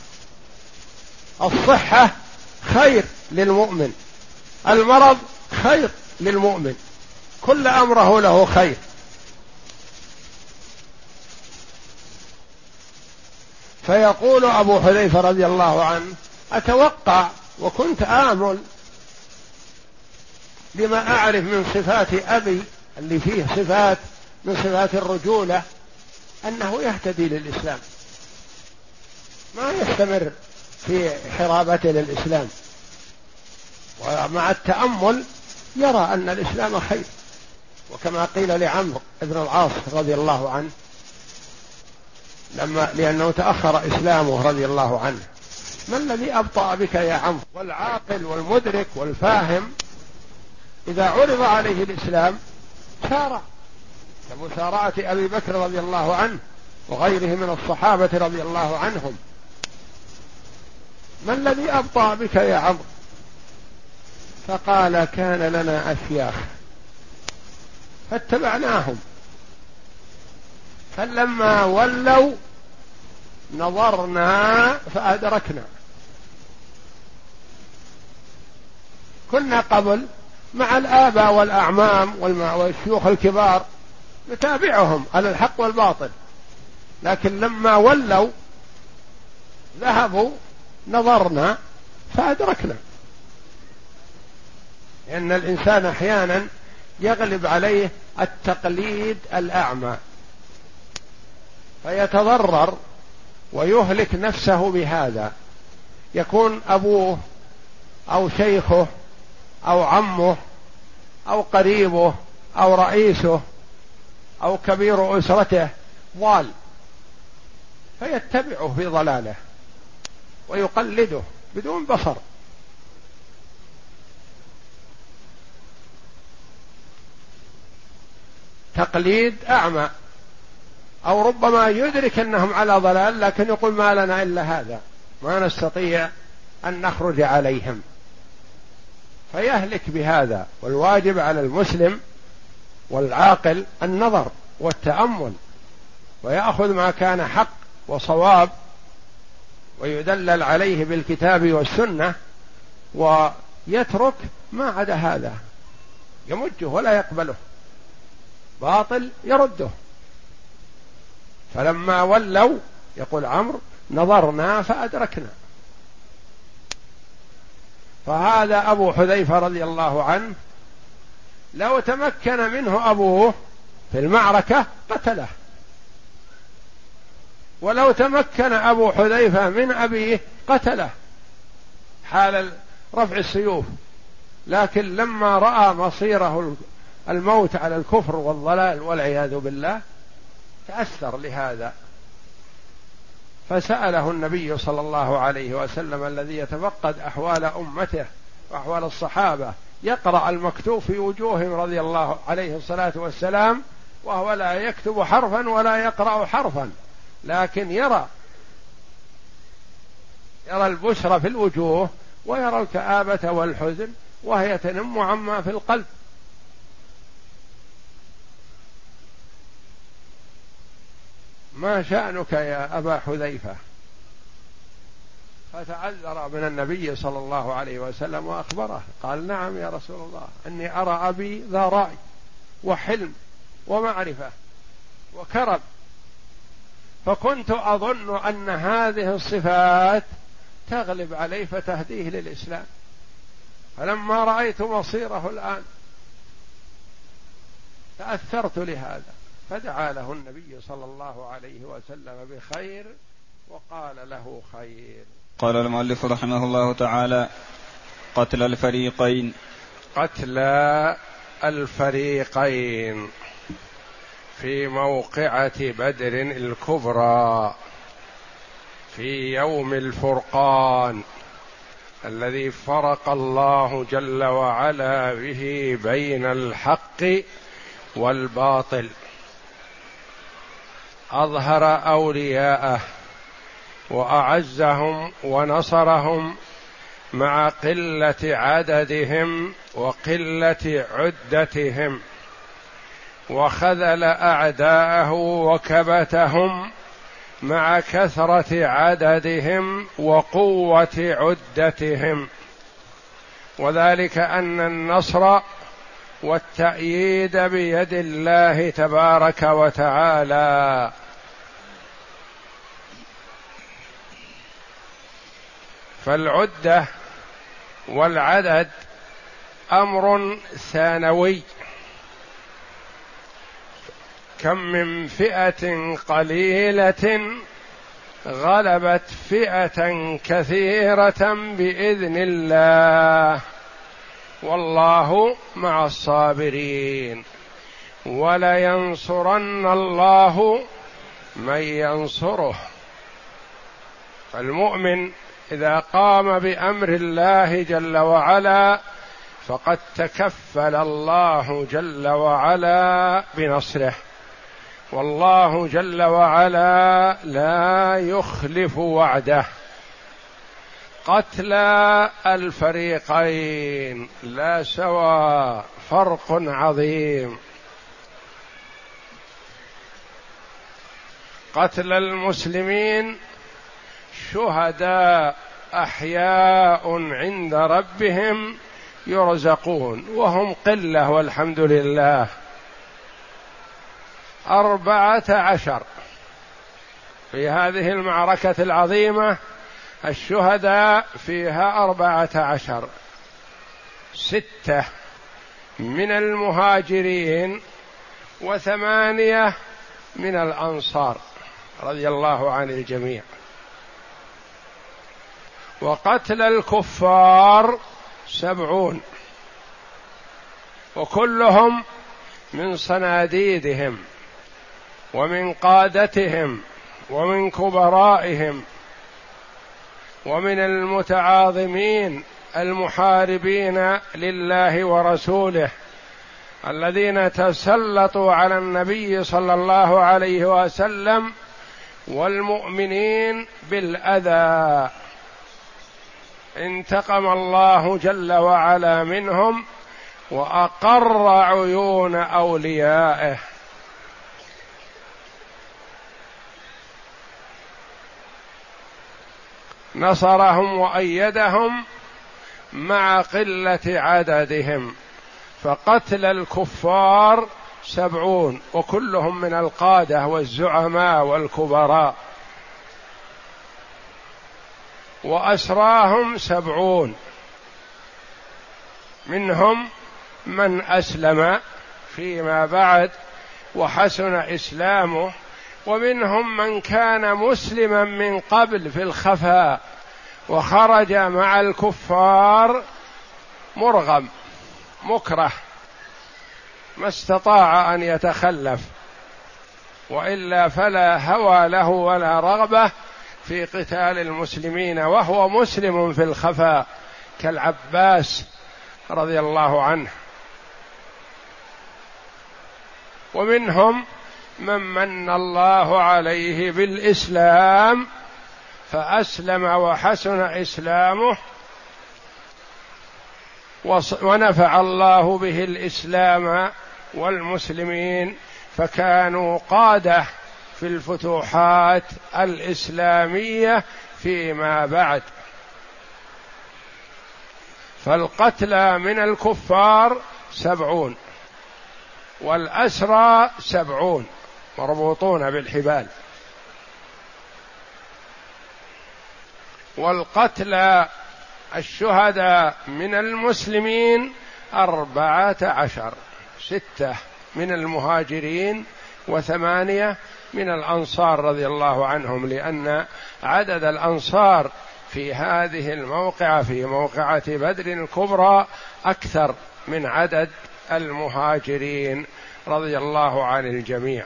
الصحة خير للمؤمن، المرض خير للمؤمن، كل أمره له خير. فيقول أبو حذيفة رضي الله عنه: أتوقع وكنت آمل لما أعرف من صفات أبي اللي فيه صفات من صفات الرجولة أنه يهتدي للإسلام، ما يستمر في حرابته للإسلام، ومع التأمل يرى أن الإسلام خير. وكما قيل لعمرو بن العاص رضي الله عنه لما لأنه تأخر إسلامه رضي الله عنه: ما الذي أبطأ بك يا عمرو؟ والعاقل والمدرك والفاهم إذا عرض عليه الإسلام سارع، كمسارعة أبي بكر رضي الله عنه وغيره من الصحابة رضي الله عنهم. ما الذي أبطأ بك يا عمرو؟ فقال: كان لنا أشياخ فاتبعناهم، فلما ولوا نظرنا فأدركنا. كنا قبل مع الآباء والأعمام والشيوخ الكبار نتابعهم على الحق والباطل، لكن لما ولوا ذهبوا نظرنا فأدركنا. لأن الإنسان أحيانا يغلب عليه التقليد الأعمى فيتضرر ويهلك نفسه بهذا. يكون أبوه أو شيخه أو عمه أو قريبه أو رئيسه أو كبير أسرته ضال فيتبعه في ضلاله ويقلده بدون بصر. تقليد أعمى، أو ربما يدرك أنهم على ضلال لكن يقول: ما لنا إلا هذا، ما نستطيع أن نخرج عليهم، فيهلك بهذا. والواجب على المسلم والعاقل النظر والتأمل، ويأخذ ما كان حق وصواب ويدلل عليه بالكتاب والسنة، ويترك ما عدا هذا يمجه ولا يقبله، باطل يرده. فلما ولوا يقول عمرو نظرنا فأدركنا. فهذا أبو حذيفة رضي الله عنه لو تمكن منه أبوه في المعركة قتله، ولو تمكن أبو حذيفة من أبيه قتله حال رفع السيوف، لكن لما رأى مصيره الموت على الكفر والضلال والعياذ بالله تأثر لهذا. فسأله النبي صلى الله عليه وسلم الذي يتفقد أحوال أمته وأحوال الصحابة، يقرأ المكتوب في وجوههم رضي الله عليه الصلاة والسلام وهو لا يكتب حرفا ولا يقرأ حرفا، لكن يرى يرى البشرى في الوجوه ويرى الكآبة والحزن وهي تنم عما في القلب. ما شأنك يا أبا حذيفة؟ فتعذر من النبي صلى الله عليه وسلم وأخبره، قال: نعم يا رسول الله، أني أرى أبي ذا رأي وحلم ومعرفة وكرم، فكنت أظن أن هذه الصفات تغلب عليه فتهديه للإسلام، فلما رأيت مصيره الآن تأثرت لهذا. فدعا له النبي صلى الله عليه وسلم بخير وقال له خير. قال المؤلف رحمه الله تعالى: قتل الفريقين. قتل الفريقين في موقعة بدر الكبرى في يوم الفرقان الذي فرق الله جل وعلا به بين الحق والباطل، أظهر أولياءه وأعزهم ونصرهم مع قلة عددهم وقلة عدتهم، وخذل أعداءه وكبتهم مع كثرة عددهم وقوة عدتهم، وذلك أن النصر والتأييد بيد الله تبارك وتعالى. فالعدة والعدد أمر ثانوي، كم من فئة قليلة غلبت فئة كثيرة بإذن الله، والله مع الصابرين، ولينصرن الله من ينصره. فالمؤمن إذا قام بأمر الله جل وعلا فقد تكفل الله جل وعلا بنصره، والله جل وعلا لا يخلف وعده. قتلى الفريقين لا سوى، فرق عظيم. قتل المسلمين شهداء أحياء عند ربهم يرزقون، وهم قلة والحمد لله، أربعة عشر في هذه المعركة العظيمة، الشهداء فيها أربعة عشر، ستة من المهاجرين وثمانية من الأنصار رضي الله عن الجميع. وقتل الكفار سبعون، وكلهم من صناديدهم ومن قادتهم ومن كبرائهم ومن المتعاظمين المحاربين لله ورسوله الذين تسلطوا على النبي صلى الله عليه وسلم والمؤمنين بالأذى، انتقم الله جل وعلا منهم وأقر عيون أوليائه. نصرهم وأيدهم مع قلة عددهم. فقتل الكفار سبعون، وكلهم من القادة والزعماء والكبراء. وأسراهم سبعون، منهم من أسلم فيما بعد وحسن إسلامه، ومنهم من كان مسلما من قبل في الخفاء وخرج مع الكفار مرغم مكره، ما استطاع أن يتخلف، وإلا فلا هوى له ولا رغبة في قتال المسلمين وهو مسلم في الخفاء، كالعباس رضي الله عنه. ومنهم من من الله عليه بالإسلام فأسلم وحسن إسلامه، ونفع الله به الإسلام والمسلمين، فكانوا قادة في الفتوحات الإسلامية فيما بعد. فالقتلى من الكفار سبعون، والأسرى سبعون مربوطون بالحبال. والقتلى الشهداء من المسلمين أربعة عشر، ستة من المهاجرين وثمانية من الأنصار رضي الله عنهم، لأن عدد الأنصار في هذه الموقعة في موقعة بدر الكبرى أكثر من عدد المهاجرين رضي الله عن الجميع.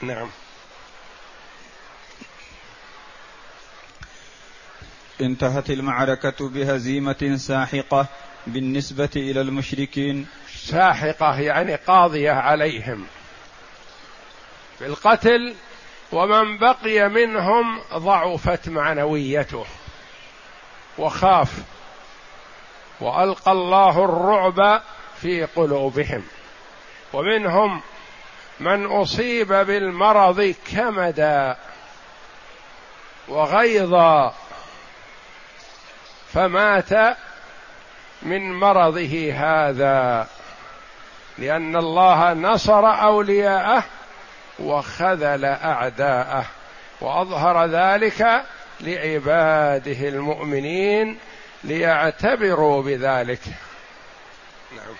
نعم. انتهت المعركة بهزيمة ساحقة بالنسبة إلى المشركين. ساحقة يعني قاضية عليهم في القتل، ومن بقي منهم ضعفت معنويته وخاف، وألقى الله الرعب في قلوبهم. ومنهم من أصيب بالمرض كمدا وغيظا فمات من مرضه هذا، لأن الله نصر أولياءه وخذل أعداءه، وأظهر ذلك لعباده المؤمنين ليعتبروا بذلك. نعم.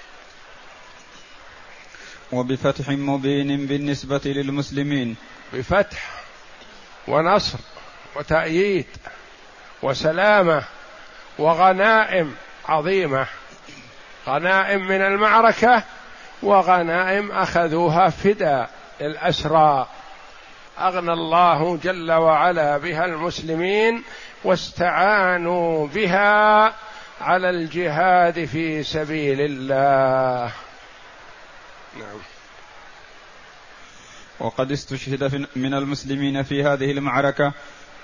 وبفتح مبين بالنسبة للمسلمين، بفتح ونصر وتأييد وسلامة وغنائم عظيمة، غنائم من المعركة وغنائم أخذوها فداء للأسرى، أغنى الله جل وعلا بها المسلمين واستعانوا بها على الجهاد في سبيل الله. نعم. وقد استشهد من المسلمين في هذه المعركة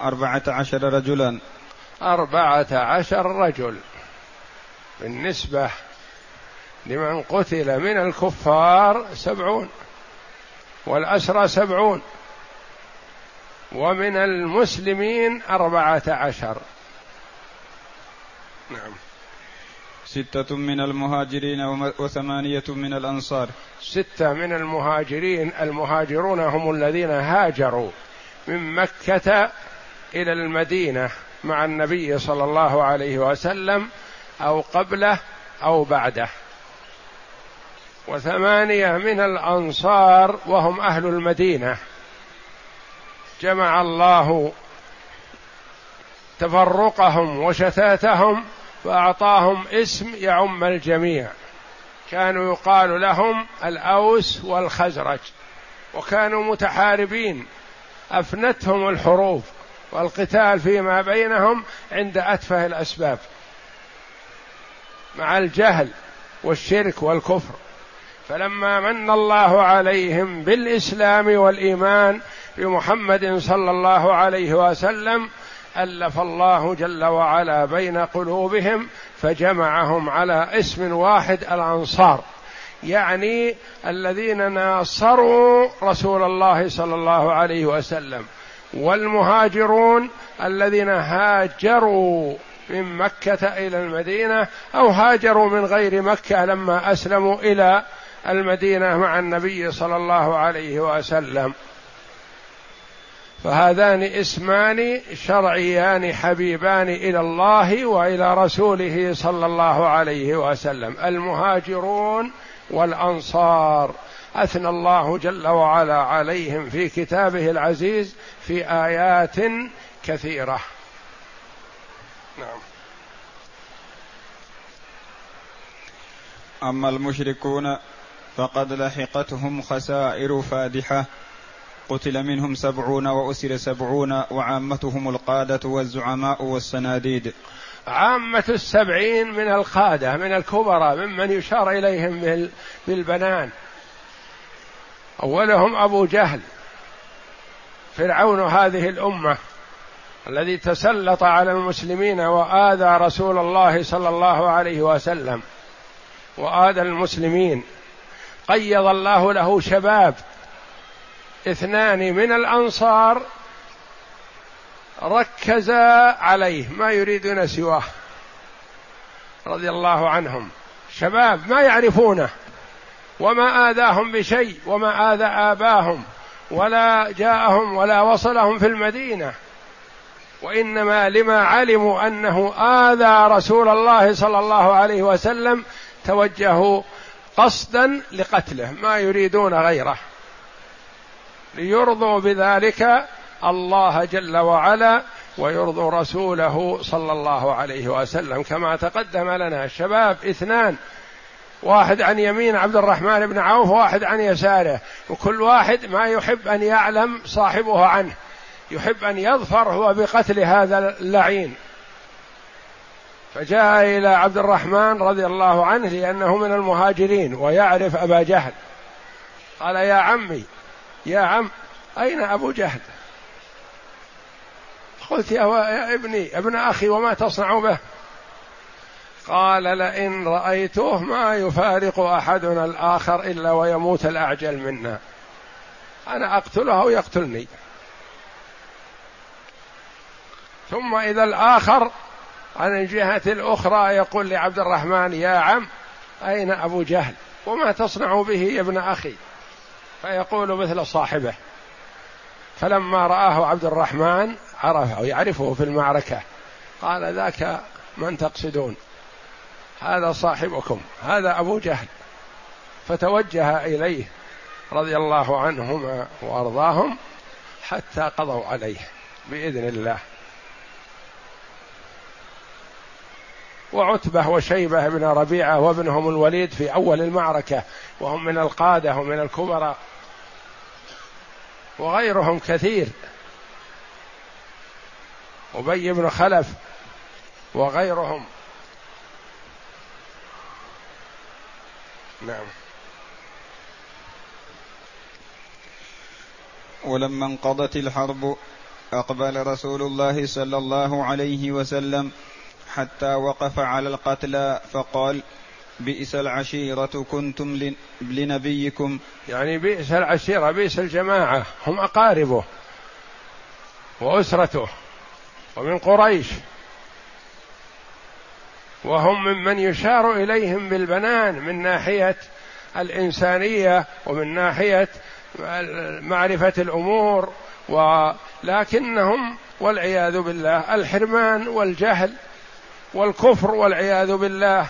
أربعة عشر رجلا، أربعة عشر رجل بالنسبة لمن قتل من الكفار سبعون والأسرى سبعون، ومن المسلمين أربعة عشر. نعم. ستة من المهاجرين وثمانية من الأنصار. ستة من المهاجرين، المهاجرون هم الذين هاجروا من مكة إلى المدينة مع النبي صلى الله عليه وسلم أو قبله أو بعده، وثمانية من الأنصار وهم أهل المدينة. جمع الله تفرقهم وشتاتهم فأعطاهم اسم يعم الجميع، كانوا يقال لهم الأوس والخزرج، وكانوا متحاربين أفنتهم الحروب والقتال فيما بينهم عند أتفه الأسباب مع الجهل والشرك والكفر، فلما من الله عليهم بالإسلام والإيمان بمحمد صلى الله عليه وسلم ألف الله جل وعلا بين قلوبهم فجمعهم على اسم واحد، الأنصار، يعني الذين ناصروا رسول الله صلى الله عليه وسلم، والمهاجرون الذين هاجروا من مكة إلى المدينة أو هاجروا من غير مكة لما أسلموا إلى المدينة مع النبي صلى الله عليه وسلم. فهذان اسمان شرعيان حبيبان إلى الله وإلى رسوله صلى الله عليه وسلم، المهاجرون والأنصار. أثنى الله جل وعلا عليهم في كتابه العزيز في آيات كثيرة. نعم. أما المشركون فقد لحقتهم خسائر فادحة، قتل منهم سبعون وأسر سبعون، وعامتهم القادة والزعماء والصناديد. عامة السبعين من القادة من الكبرى ممن يشار إليهم بالبنان، أولهم أبو جهل فرعون هذه الأمة الذي تسلط على المسلمين وآذى رسول الله صلى الله عليه وسلم وآذى المسلمين. قيض الله له شباب، اثنان من الأنصار ركزا عليه ما يريدون سواه رضي الله عنهم، شباب ما يعرفونه وما آذاهم بشيء وما آذى آباهم ولا جاءهم ولا وصلهم في المدينة، وإنما لما علموا أنه آذى رسول الله صلى الله عليه وسلم توجهوا قصدا لقتله ما يريدون غيره، ليرضوا بذلك الله جل وعلا ويرضي رسوله صلى الله عليه وسلم، كما تقدم لنا. الشباب اثنان، واحد عن يمين عبد الرحمن بن عوف، واحد عن يساره، وكل واحد ما يحب أن يعلم صاحبه عنه، يحب أن يظفر هو بقتل هذا اللعين. فجاء إلى عبد الرحمن رضي الله عنه لأنه من المهاجرين ويعرف أبا جهل، قال يا عمي يا عم أين أبو جهل؟ قلت يا ابني ابن أخي وما تصنع به؟ قال لئن رأيته ما يفارق أحدنا الآخر إلا ويموت الأعجل منا، أنا أقتله أو يقتلني. ثم إذا الآخر عن الجهة الأخرى يقول لعبد الرحمن يا عم أين أبو جهل وما تصنع به يا ابن أخي؟ فيقول مثل صاحبه. فلما رآه عبد الرحمن عرفه ويعرفه في المعركة، قال ذاك من تقصدون، هذا صاحبكم، هذا أبو جهل. فتوجه إليه رضي الله عنهما وأرضاهم حتى قضوا عليه بإذن الله. وعتبة وشيبة بن ربيعة وابنهم الوليد في أول المعركة، وهم من القادة ومن الكبراء، وغيرهم كثير، أبي بن خلف وغيرهم. نعم. ولما انقضت الحرب أقبل رسول الله صلى الله عليه وسلم حتى وقف على القتلى فقال بئس العشيرة كنتم لنبيكم، يعني بئس العشيرة، بئس الجماعة، هم أقاربه وأسرته ومن قريش، وهم ممن يشار إليهم بالبنان من ناحية الإنسانية ومن ناحية معرفة الأمور، ولكنهم والعياذ بالله الحرمان والجهل والكفر والعياذ بالله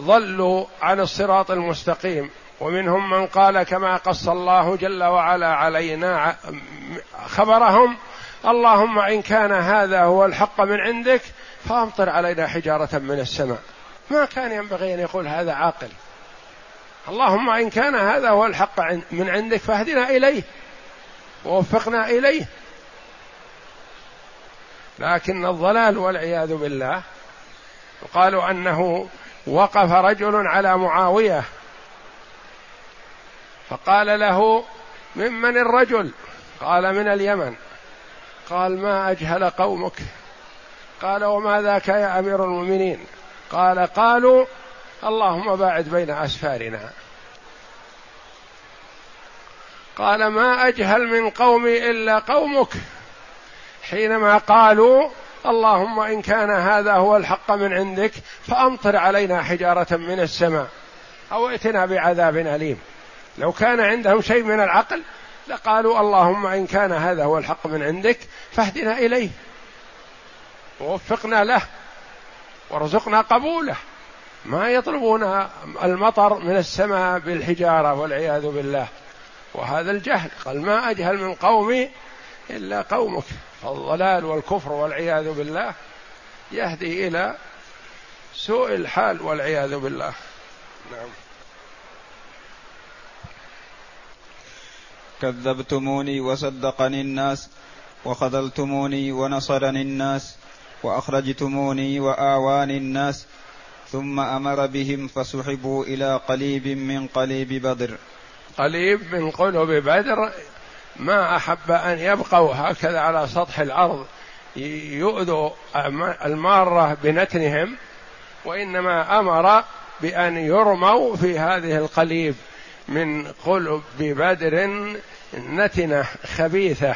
ضلوا عن الصراط المستقيم. ومنهم من قال كما قص الله جل وعلا علينا خبرهم اللهم إن كان هذا هو الحق من عندك فأمطر علينا حجارة من السماء. ما كان ينبغي أن يقول هذا عاقل، اللهم إن كان هذا هو الحق من عندك فاهدنا إليه ووفقنا إليه. لكن الضلال والعياذ بالله. قالوا أنه وقف رجل على معاوية فقال له ممن الرجل؟ قال من اليمن. قال ما أجهل قومك؟ قال وما ذاك يا أمير المؤمنين؟ قال قالوا اللهم باعد بين أسفارنا. قال ما أجهل من قومي إلا قومك حينما قالوا اللهم إن كان هذا هو الحق من عندك فأمطر علينا حجارة من السماء أو ائتنا بعذاب أليم. لو كان عندهم شيء من العقل لقالوا اللهم إن كان هذا هو الحق من عندك فاهدنا إليه ووفقنا له وارزقنا قبوله، ما يطلبون المطر من السماء بالحجارة والعياذ بالله. وهذا الجهل. قال ما أجهل من قومي إلا قومك. فالضلال والكفر والعياذ بالله يهدي إلى سوء الحال والعياذ بالله. نعم. كذبتموني وصدقني الناس، وخذلتموني ونصرني الناس، وأخرجتموني وآواني الناس، ثم أمر بهم فسحبوا إلى قليب من قليب بدر. قليب من قلوب بدر. ما أحب أن يبقوا هكذا على سطح الأرض يؤذوا المارة بنتنهم، وإنما أمر بأن يرموا في هذه القليب من قلب بدر نتنة خبيثة.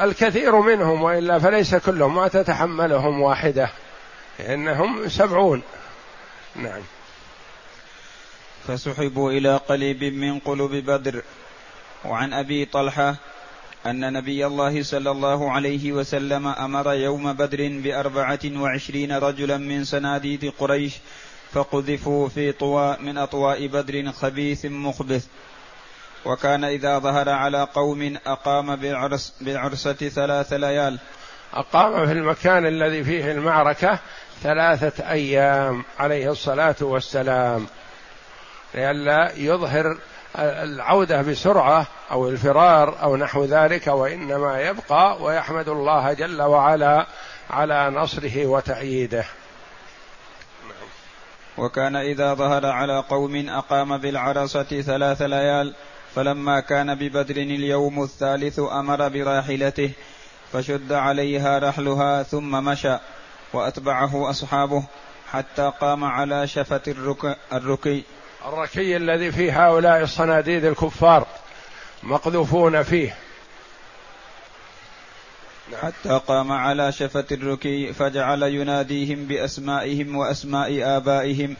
الكثير منهم وإلا فليس كلهم ما تتحملهم واحدة، إنهم سبعون. نعم. فسحبوا إلى قليب من قلوب بدر. وعن أبي طلحة أن نبي الله صلى الله عليه وسلم أمر يوم بدر بأربعة وعشرين رجلا من صناديد قريش فقذفوا في طواء من أطواء بدر خبيث مخبث. وكان إذا ظهر على قوم أقام بالعرس بالعرسة ثلاث ليال. أقام في المكان الذي فيه المعركة ثلاثة أيام عليه الصلاة والسلام لئلا يظهر العودة بسرعة أو الفرار أو نحو ذلك، وإنما يبقى ويحمد الله جل وعلا على نصره وتأييده. وكان إذا ظهر على قوم أقام بالعرصة ثلاث ليال، فلما كان ببدر اليوم الثالث أمر براحلته فشد عليها رحلها ثم مشى وأتبعه أصحابه حتى قام على شفة الركي الركي الذي فيه هؤلاء الصناديد الكفار مقذوفون فيه، حتى قام على شفة الركي فجعل يناديهم بأسمائهم وأسماء آبائهم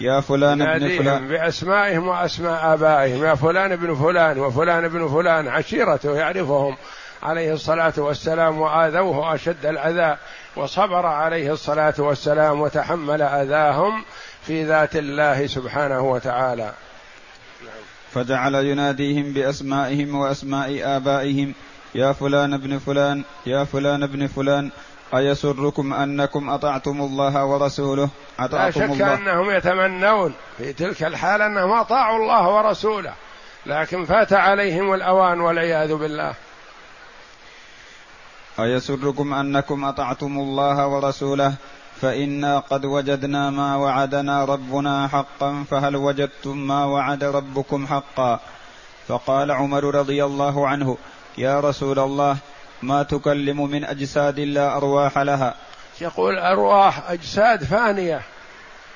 يا فلان ابن فلان بأسمائهم وأسماء آبائهم يا فلان ابن فلان وفلان ابن فلان، عشيرته يعرفهم عليه الصلاة والسلام وآذوه أشد الأذى وصبر عليه الصلاة والسلام وتحمل أذاهم في ذات الله سبحانه وتعالى. فجعل يناديهم بأسمائهم وأسماء آبائهم يا فلان ابن فلان يا فلان ابن فلان أيسركم أنكم أطعتم الله ورسوله أطعتم الله. لا شك أنهم يتمنون في تلك الحالة أنهم أطاعوا الله ورسوله، لكن فات عليهم الأوان والعياذ بالله. أيسركم أنكم أطعتم الله ورسوله فإنا قد وجدنا ما وعدنا ربنا حقا فهل وجدتم ما وعد ربكم حقا؟ فقال عمر رضي الله عنه يا رسول الله ما تكلم من أجساد لا أرواح لها. يقول أرواح أجساد فانية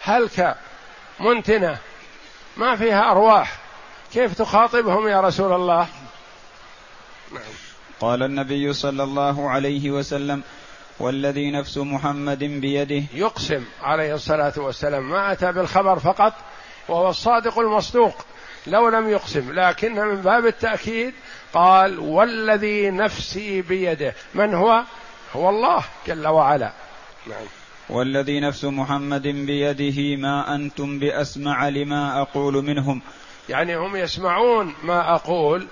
هلكة منتنة ما فيها أرواح، كيف تخاطبهم يا رسول الله؟ قال النبي صلى الله عليه وسلم والذي نفس محمد بيده. يقسم عليه الصلاة والسلام، ما أتى بالخبر فقط وهو الصادق المصدوق لو لم يقسم، لكن من باب التأكيد قال والذي نفسي بيده. من هو؟ هو الله جل وعلا. والذي نفس محمد بيده ما أنتم بأسمع لما أقول منهم، يعني هم يسمعون ما أقول،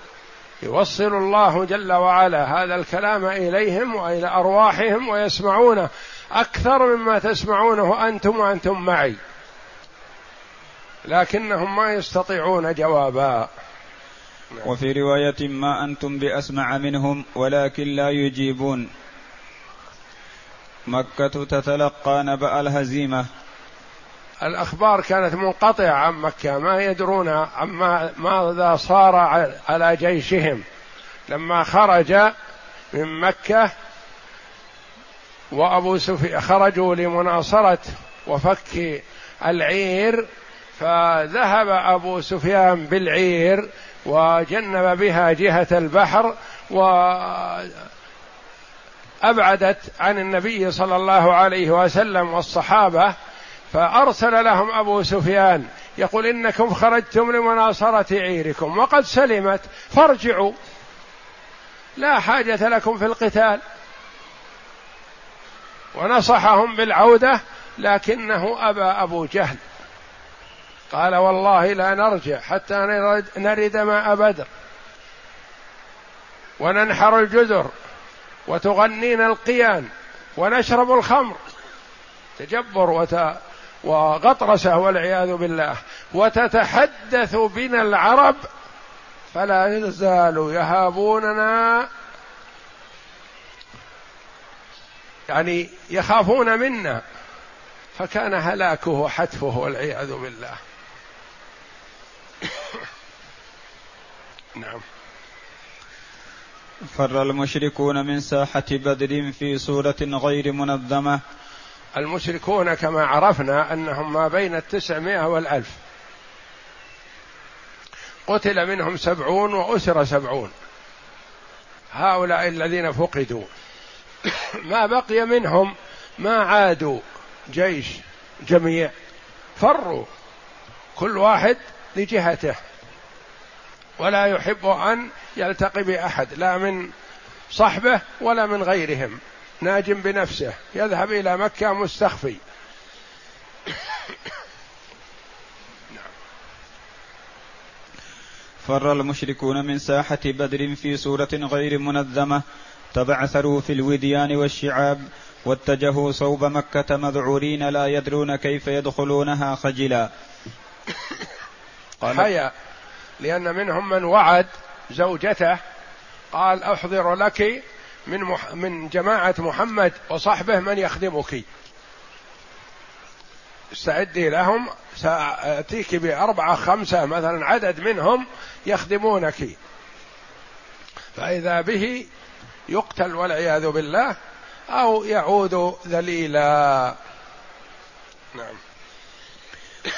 يوصل الله جل وعلا هذا الكلام إليهم وإلى أرواحهم ويسمعونه أكثر مما تسمعونه أنتم وأنتم معي، لكنهم ما يستطيعون جوابا. وفي رواية ما أنتم بأسمع منهم ولكن لا يجيبون. مكة تتلقى نبأ الهزيمة، الأخبار كانت منقطعة عن مكة، ما يدرون عما ماذا صار على جيشهم لما خرج من مكة وأبو سفيان خرجوا لمناصرة وفك العير، فذهب أبو سفيان بالعير وجنب بها جهة البحر وأبعدت عن النبي صلى الله عليه وسلم والصحابة، فأرسل لهم أبو سفيان يقول إنكم خرجتم لمناصرة عيركم وقد سلمت فارجعوا، لا حاجة لكم في القتال، ونصحهم بالعودة، لكنه أبى أبو جهل، قال والله لا نرجع حتى نرد ماء بدر وننحر الجزر وتغنينا القيان ونشرب الخمر، تجبر وت... وغطرسه والعياذ بالله، وتتحدث بنا العرب فلا يزالوا يهابوننا، يعني يخافون منا، فكان هلاكه حتفه والعياذ بالله. نعم. فر المشركون من ساحة بدر في صورة غير منظمة. المشركون كما عرفنا أنهم ما بين التسعمائة والألف، قتل منهم سبعون وأسر سبعون، هؤلاء الذين فقدوا ما بقي منهم، ما عادوا جيش جميع، فروا كل واحد لجهته ولا يحب أن يلتقي بأحد لا من صحبه ولا من غيرهم، ناج بنفسه يذهب إلى مكة مستخفي. فر المشركون من ساحة بدر في سورة غير منظمة، تبعثروا في الوديان والشعاب، واتجهوا صوب مكة مذعورين لا يدرون كيف يدخلونها خجلا. حيا، لأن منهم من وعد زوجته قال أحضر لك من, مح من جماعة محمد وصحبه من يخدمك، استعدي لهم، سأتيك بأربعة خمسة مثلا عدد منهم يخدمونك، فإذا به يقتل والعياذ بالله أو يعود ذليلا. نعم.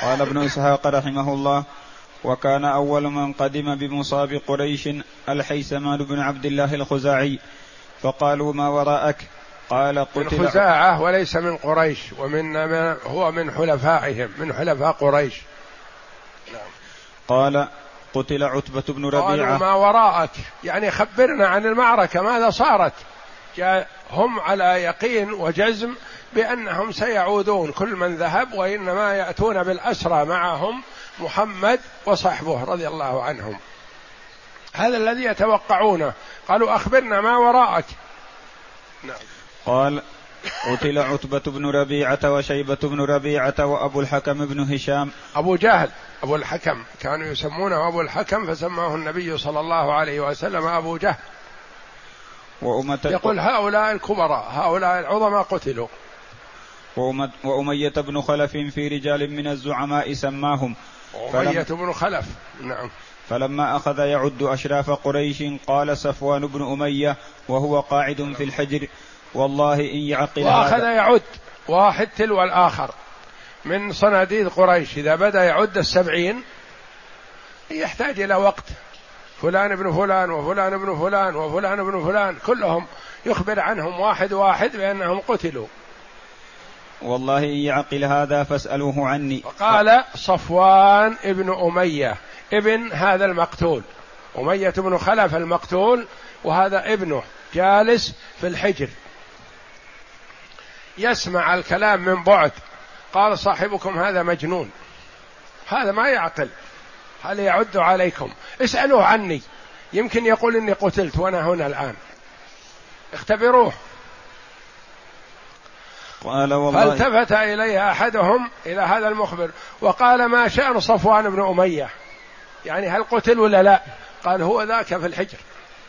قال ابن إسحاق رحمه الله: وكان أول من قدم بمصاب قريش الحيثمان بن عبد الله الخزاعي، فقالوا: ما وراءك؟ قال: قتل. من خزاعة وليس من قريش، ومن هو من حلفائهم، من حلفاء قريش. نعم. قال: قتل عتبة بن ربيعة. قالوا: ما وراءك؟ يعني خبرنا عن المعركة، ماذا صارت؟ هم على يقين وجزم بأنهم سيعودون كل من ذهب، وإنما يأتون بالأسرى معهم محمد وصحبه رضي الله عنهم. هذا الذي يتوقعونه. قالوا: أخبرنا ما وراءك. نعم. قال: قتل عتبة بن ربيعة وشيبة بن ربيعة وأبو الحكم بن هشام. أبو جهل أبو الحكم، كانوا يسمونه أبو الحكم فسماه النبي صلى الله عليه وسلم أبو جهل. يقول: هؤلاء الكبراء، هؤلاء العظماء قتلوا. وأمية بن خلف في رجال من الزعماء سماهم. أمية بن خلف. نعم. فلما أخذ يعد أشراف قريش قال صفوان بن أمية وهو قاعد في الحجر: والله إن يعقل. وأخذ يعد واحد تلو الآخر من صناديد قريش. إذا بدأ يعد السبعين يحتاج إلى وقت، فلان بن فلان وفلان بن فلان وفلان بن فلان كلهم يخبر عنهم واحد واحد بأنهم قتلوا. والله إن يعقل هذا فاسألوه عني. فقال صفوان ابن أمية ابن هذا المقتول، أمية بن خلف المقتول، وهذا ابنه جالس في الحجر يسمع الكلام من بعد. قال صاحبكم هذا مجنون، هذا ما يعقل، هل يعد عليكم؟ اسألوه عني، يمكن يقول إني قتلت وأنا هنا الآن، اختبروه. فالتفت إليها أحدهم، إلى هذا المخبر، وقال: ما شأن صفوان بن أمية؟ يعني هل قتل ولا لا؟ قال: هو ذاك في الحجر.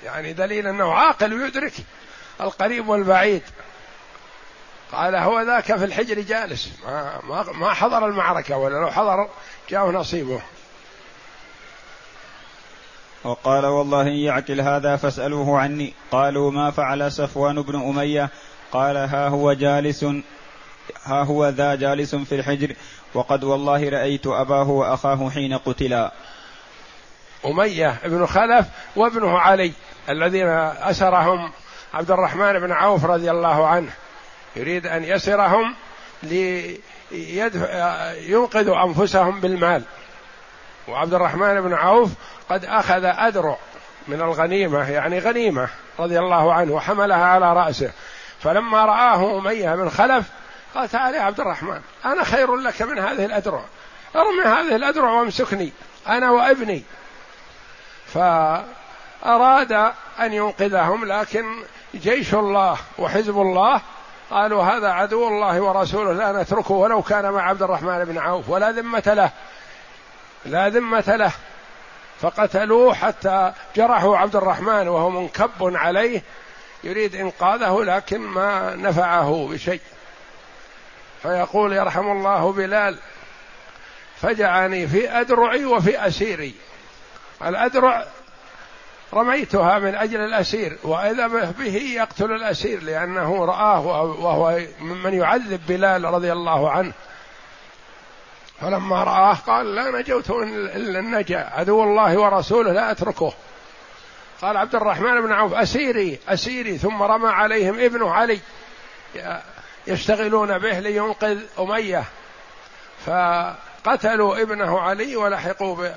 يعني دليل أنه عاقل ويدرك القريب والبعيد. قال: هو ذاك في الحجر جالس، ما, ما, ما حضر المعركة، ولا لو حضر جاءه نصيبه. وقال: والله إن يعقل هذا فاسألوه عني. قالوا: ما فعل صفوان بن أمية؟ قال: ها هو جالس، ها هو ذا جالس في الحجر، وقد والله رأيت أباه وأخاه حين قتلا. أمية ابن خلف وابنه علي الذين أسرهم عبد الرحمن بن عوف رضي الله عنه، يريد أن يسرهم لينقذوا أنفسهم بالمال، وعبد الرحمن بن عوف قد أخذ أدرع من الغنيمة، يعني غنيمة رضي الله عنه، وحملها على رأسه. فلما رآه أمية بن خلف قال: تعالى يا عبد الرحمن، أنا خير لك من هذه الأدرع، ارمي هذه الأدرع وامسكني أنا وابني. فأراد أن ينقذهم، لكن جيش الله وحزب الله قالوا: هذا عدو الله ورسوله، لا نتركه ولو كان مع عبد الرحمن بن عوف، ولا ذمة له، لا ذمة له. فقتلوه حتى جرحوا عبد الرحمن وهو منكب عليه، يريد إنقاذه لكن ما نفعه بشيء. فيقول: يرحم الله بلال فجعني في أدرعي وفي أسيري. الأدرع رميتها من أجل الأسير، وإذا به يقتل الأسير، لأنه رآه وهو ممن يعذب بلال رضي الله عنه. فلما رآه قال: لا نجوت إلا النجا، عدو الله ورسوله لا أتركه. قال عبد الرحمن بن عوف: أسيري أسيري. ثم رمى عليهم ابنه علي يشتغلون به لينقذ أمية، فقتلوا ابنه علي ولحقوا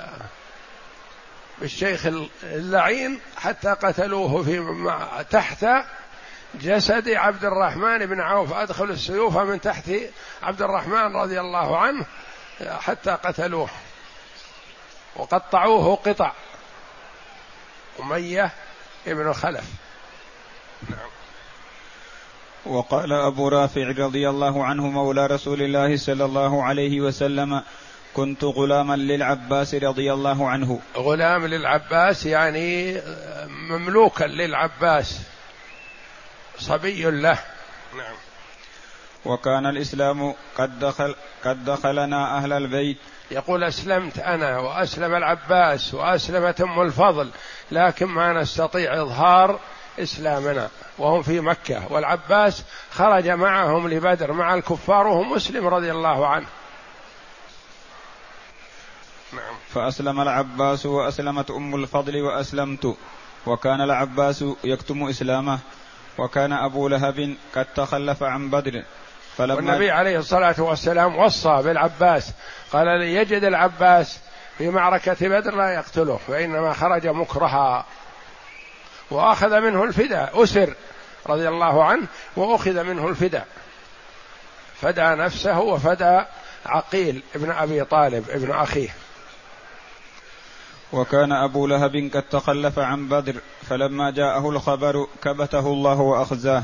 بالشيخ اللعين حتى قتلوه في تحت جسد عبد الرحمن بن عوف، أدخلوا السيوف من تحت عبد الرحمن رضي الله عنه حتى قتلوه وقطعوه قطع أمية ابن خلف. نعم. وقال أبو رافع رضي الله عنه مولى رسول الله صلى الله عليه وسلم: كنت غلاما للعباس رضي الله عنه. غلام للعباس يعني مملوكا للعباس، صبي له. نعم. وكان الإسلام قد دخل قد دخلنا أهل البيت. يقول أسلمت أنا وأسلم العباس وأسلمت أم الفضل، لكن ما نستطيع إظهار إسلامنا وهم في مكة، والعباس خرج معهم لبدر مع الكفار وهم مسلم رضي الله عنه. نعم. فأسلم العباس وأسلمت أم الفضل وأسلمت، وكان العباس يكتم إسلامه، وكان أبو لهب قد تخلف عن بدر. والنبي عليه الصلاة والسلام وصى بالعباس، قال: ليجد العباس في معركة بدر لا يقتله، فإنما خرج مكرها، وأخذ منه الفداء، أسر رضي الله عنه وأخذ منه الفداء، فدى نفسه وفدى عقيل ابن أبي طالب ابن أخيه. وكان أبو لهب قد تخلف عن بدر، فلما جاءه الخبر كبته الله وأخزاه،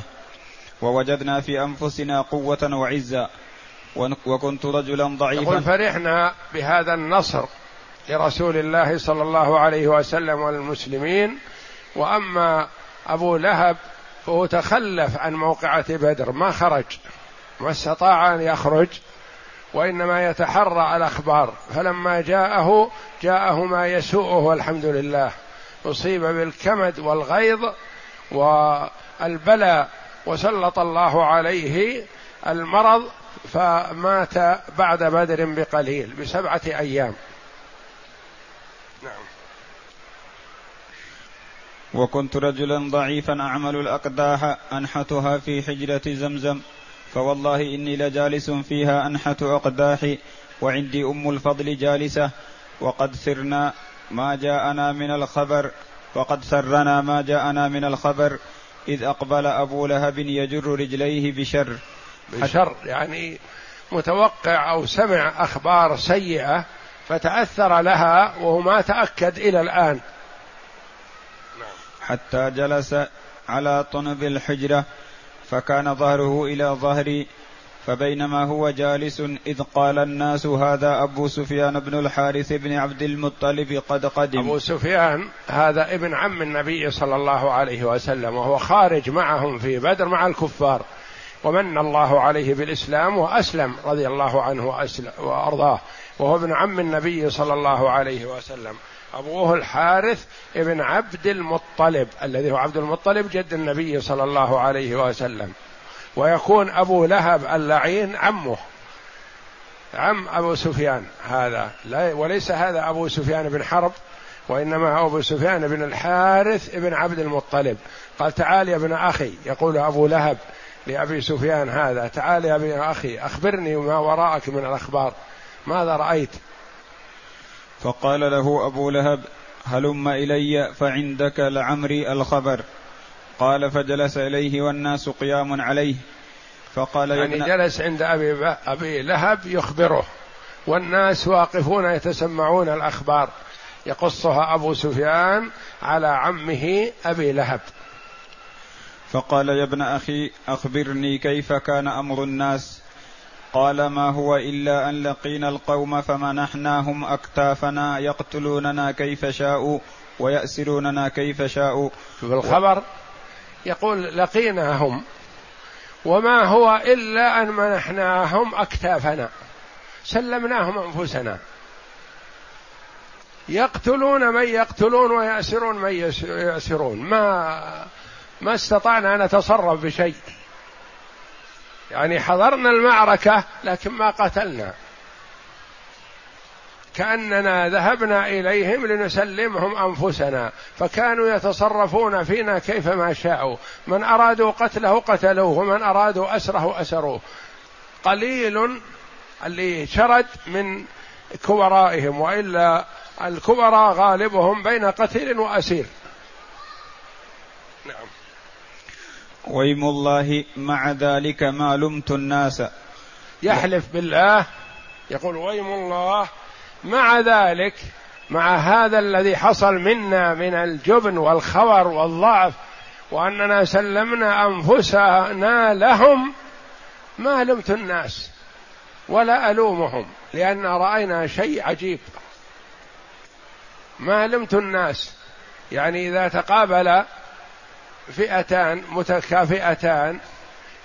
ووجدنا في أنفسنا قوة وعزة، وكنت رجلا ضعيفا. يقول فرحنا بهذا النصر لرسول الله صلى الله عليه وسلم والمسلمين. وأما أبو لهب فهو تخلف عن موقعة بدر، ما خرج، ما استطاع أن يخرج، وإنما يتحرى الأخبار. فلما جاءه جاءه ما يسوءه، والحمد لله، أصيب بالكمد والغيظ والبلاء، وسلط الله عليه المرض، فمات بعد بدر بقليل بسبعة أيام. نعم. وكنت رجلا ضعيفا أعمل الأقداح أنحتها في حجرة زمزم، فوالله إني لجالس فيها أنحت أقداحي، وعندي أم الفضل جالسة، وقد سرنا ما جاءنا من الخبر وقد سرنا ما جاءنا من الخبر إذ أقبل أبو لهب يجر رجليه بشر بشر يعني متوقع أو سمع أخبار سيئة فتأثر لها وهو ما تأكد إلى الآن. حتى جلس على طنب الحجرة، فكان ظهره إلى ظهري، فبينما هو جالس إذ قال الناس: هذا أبو سفيان بن الحارث بن عبد المطلب قد قدم. أبو سفيان هذا ابن عم النبي صلى الله عليه وسلم، وهو خارج معهم في بدر مع الكفار، ومن الله عليه بالإسلام وأسلم رضي الله عنه وأرضاه، وهو ابن عم النبي صلى الله عليه وسلم. أبوه الحارث ابن عبد المطلب، الذي هو عبد المطلب جد النبي صلى الله عليه وسلم، ويكون أبو لهب اللعين عمه، عم أبو سفيان هذا، وليس هذا أبو سفيان بن حرب، وإنما أبو سفيان بن الحارث ابن عبد المطلب. قال: تعال يا ابن أخي، يقول أبو لهب لأبي سفيان هذا: تعال يا ابن أخي، أخبرني ما وراءك من الأخبار، ماذا رأيت؟ فقال له أبو لهب: هلم إلي فعندك لعمري الخبر. قال: فجلس إليه والناس قيام عليه، فقال: يعني جلس عند أبي, أبي لهب يخبره، والناس واقفون يتسمعون الأخبار، يقصها أبو سفيان على عمه أبي لهب. فقال: يا ابن أخي، أخبرني كيف كان أمر الناس. قال: ما هو إلا أن لقينا القوم فمنحناهم أكتافنا يقتلوننا كيف شاءوا ويأسروننا كيف شاءوا. في الخبر يقول لقيناهم، وما هو إلا أن منحناهم أكتافنا، سلمناهم أنفسنا، يقتلون من يقتلون ويأسرون من يأسرون، ما ما استطعنا أن نتصرف بشيء، يعني حضرنا المعركة لكن ما قتلنا، كأننا ذهبنا إليهم لنسلمهم أنفسنا، فكانوا يتصرفون فينا كيفما شاءوا، من أرادوا قتله قتلوه، ومن أرادوا أسره أسروه، قليل اللي شرد من كبرائهم، وإلا الكبراء غالبهم بين قتيل وأسير. نعم. ويم الله مع ذلك ما لمت الناس. يحلف بالله، يقول: ويم الله مع ذلك مع هذا الذي حصل منا من الجبن والخور والضعف وأننا سلمنا أنفسنا لهم، ما لمت الناس ولا ألومهم لأن رأينا شيء عجيب. ما لمت الناس يعني إذا تقابل فئتان متكافئتان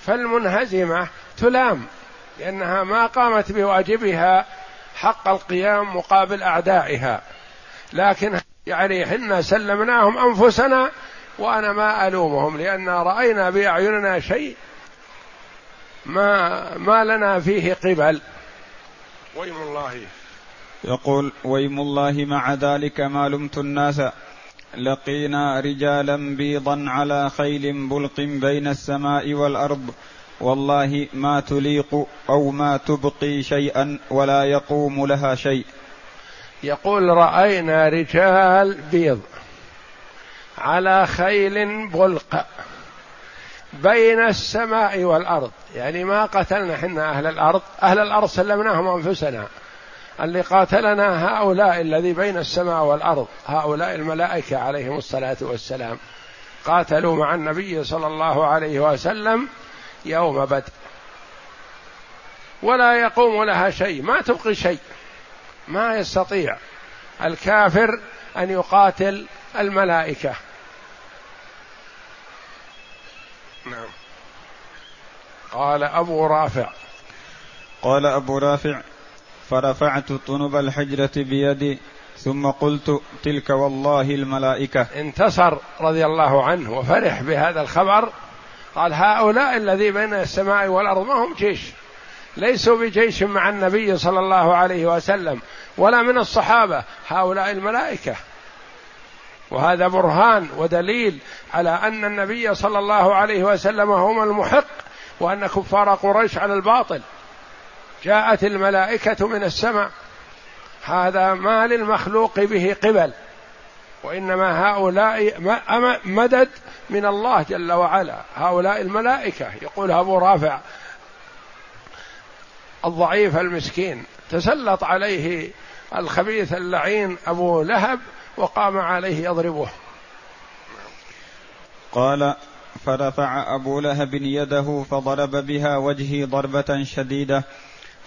فالمنهزمة تلام لأنها ما قامت بواجبها حق القيام مقابل أعدائها، لكن يعني حنا سلمناهم أنفسنا وأنا ما ألومهم لأن رأينا بأعيننا شيء ما, ما لنا فيه قبل. ويم الله. يقول ويم الله مع ذلك ما لمت الناس لقينا رجالا بيضا على خيل بلق بين السماء والأرض والله ما تليق أو ما تبقي شيئا ولا يقوم لها شيء. يقول رأينا رجال بيض على خيل بلق بين السماء والأرض، يعني ما قتلنا حنا أهل الأرض، أهل الأرض سلمناهم أنفسنا، اللي قاتلنا هؤلاء الذي بين السماء والأرض، هؤلاء الملائكة عليهم الصلاة والسلام قاتلوا مع النبي صلى الله عليه وسلم يوم بدر. ولا يقوم لها شيء، ما تبقي شيء، ما يستطيع الكافر أن يقاتل الملائكة. نعم. قال أبو رافع قال أبو رافع فرفعت طنب الحجرة بيدي ثم قلت تلك والله الملائكة. انتصر رضي الله عنه وفرح بهذا الخبر، قال هؤلاء الذي بين السماء والأرض ما هم جيش، ليسوا بجيش مع النبي صلى الله عليه وسلم ولا من الصحابة، هؤلاء الملائكة. وهذا برهان ودليل على أن النبي صلى الله عليه وسلم هم المحق وأن كفار قريش على الباطل. جاءت الملائكة من السماء، هذا ما للمخلوق به قبل، وإنما هؤلاء مدد من الله جل وعلا، هؤلاء الملائكة. يقول أبو رافع الضعيف المسكين تسلط عليه الخبيث اللعين أبو لهب وقام عليه يضربه. قال فرفع أبو لهب يده فضرب بها وجهي ضربة شديدة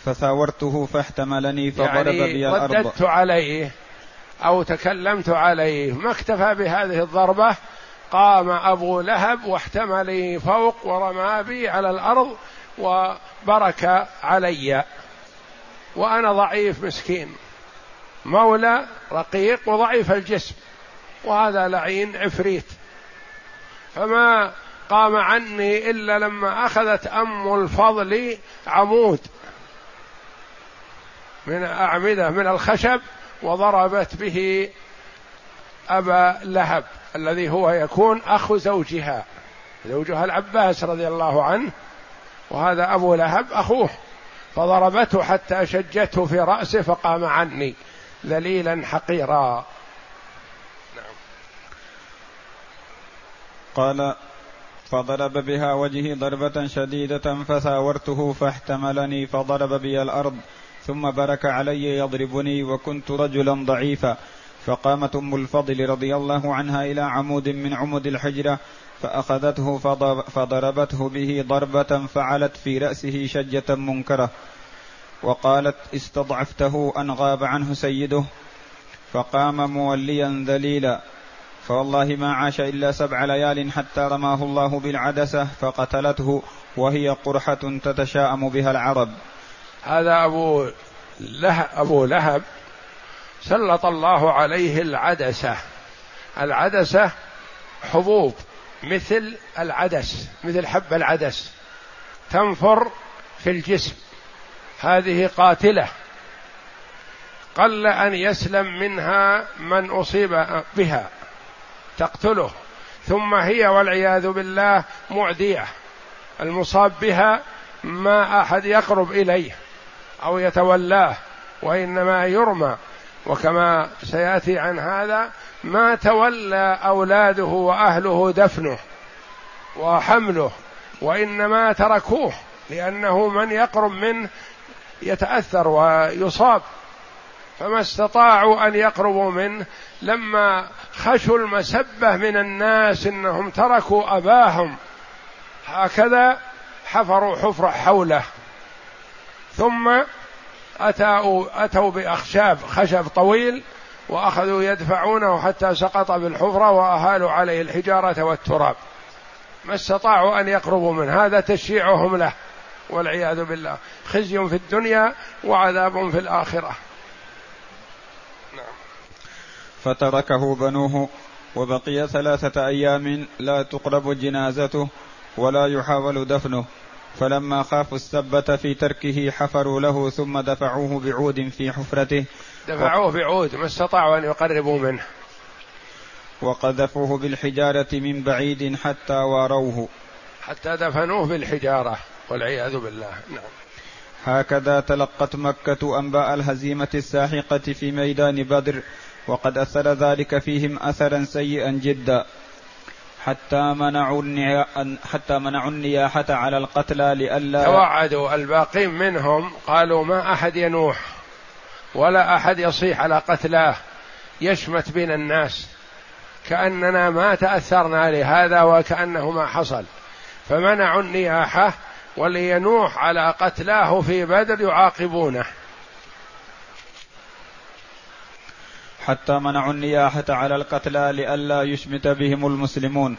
فثاورته فاحتملني فضرب يعني بي الأرض. يعني رددت عليه أو تكلمت عليه، ما اكتفى بهذه الضربة، قام أبو لهب واحتملني فوق ورمى بي على الأرض وبرك علي وأنا ضعيف مسكين، مولى رقيق وضعيف الجسم، وهذا لعين عفريت، فما قام عني إلا لما أخذت أم الفضل عمود من أعمدة من الخشب وضربت به أبا لهب الذي هو يكون أخ زوجها، زوجها العباس رضي الله عنه، وهذا أبو لهب أخوه، فضربته حتى شجته في رأسه فقام عني ذليلا حقيرا. نعم. قال فضرب بها وجهي ضربة شديدة فساورته فاحتملني فضرب بي الأرض ثم برك علي يضربني وكنت رجلا ضعيفا، فقامت أم الفضل رضي الله عنها إلى عمود من عمود الحجرة فأخذته فضربته به ضربة فعلت في رأسه شجة منكرة، وقالت استضعفته أن غاب عنه سيده فقام موليا ذليلا، فوالله ما عاش إلا سبع ليال حتى رماه الله بالعدسة فقتلته وهي قرحة تتشاءم بها العرب. هذا أبو لهب, أبو لهب سلط الله عليه العدسة. العدسة حبوب مثل العدس، مثل حب العدس تنفر في الجسم، هذه قاتلة، قل أن يسلم منها من أصيب بها، تقتله، ثم هي والعياذ بالله معدية، المصاب بها ما أحد يقرب إليه أو يتولاه وإنما يرمى، وكما سيأتي عن هذا ما تولى أولاده وأهله دفنه وحمله وإنما تركوه لأنه من يقرب منه يتأثر ويصاب، فما استطاعوا أن يقربوا منه لما خشوا المسبة من الناس إنهم تركوا أباهم، هكذا حفروا حفرة حوله، ثم أتوا, أتوا بأخشاب خشب طويل وأخذوا يدفعونه حتى سقط بالحفرة وأهالوا عليه الحجارة والتراب، ما استطاعوا أن يقربوا من هذا تشييعهم له والعياذ بالله، خزي في الدنيا وعذاب في الآخرة. نعم. فتركه بنوه وبقي ثلاثة أيام لا تقرب جنازته ولا يحاول دفنه، فلما خافوا السبت في تركه حفروا له ثم دفعوه بعود في حفرته، دفعوه بعود ما استطاعوا أن يقربوا منه، وقذفوه بالحجارة من بعيد حتى واروه، حتى دفنوه بالحجارة والعياذ بالله. نعم. هكذا تلقت مكة أنباء الهزيمة الساحقة في ميدان بدر، وقد أثر ذلك فيهم أثرا سيئا جدا حتى منعوا حتى منعوا النياحة على القتلى لئلا توعدوا الباقين منهم، قالوا ما أحد ينوح ولا أحد يصيح على قتلاه يشمت بين الناس، كأننا ما تأثرنا لهذا وكأنه ما حصل، فمنعوا النياحة، ولينوح على قتلاه في بدر يعاقبونه. حتى منعوا النياحة على القتلى لئلا يشمت بهم المسلمون.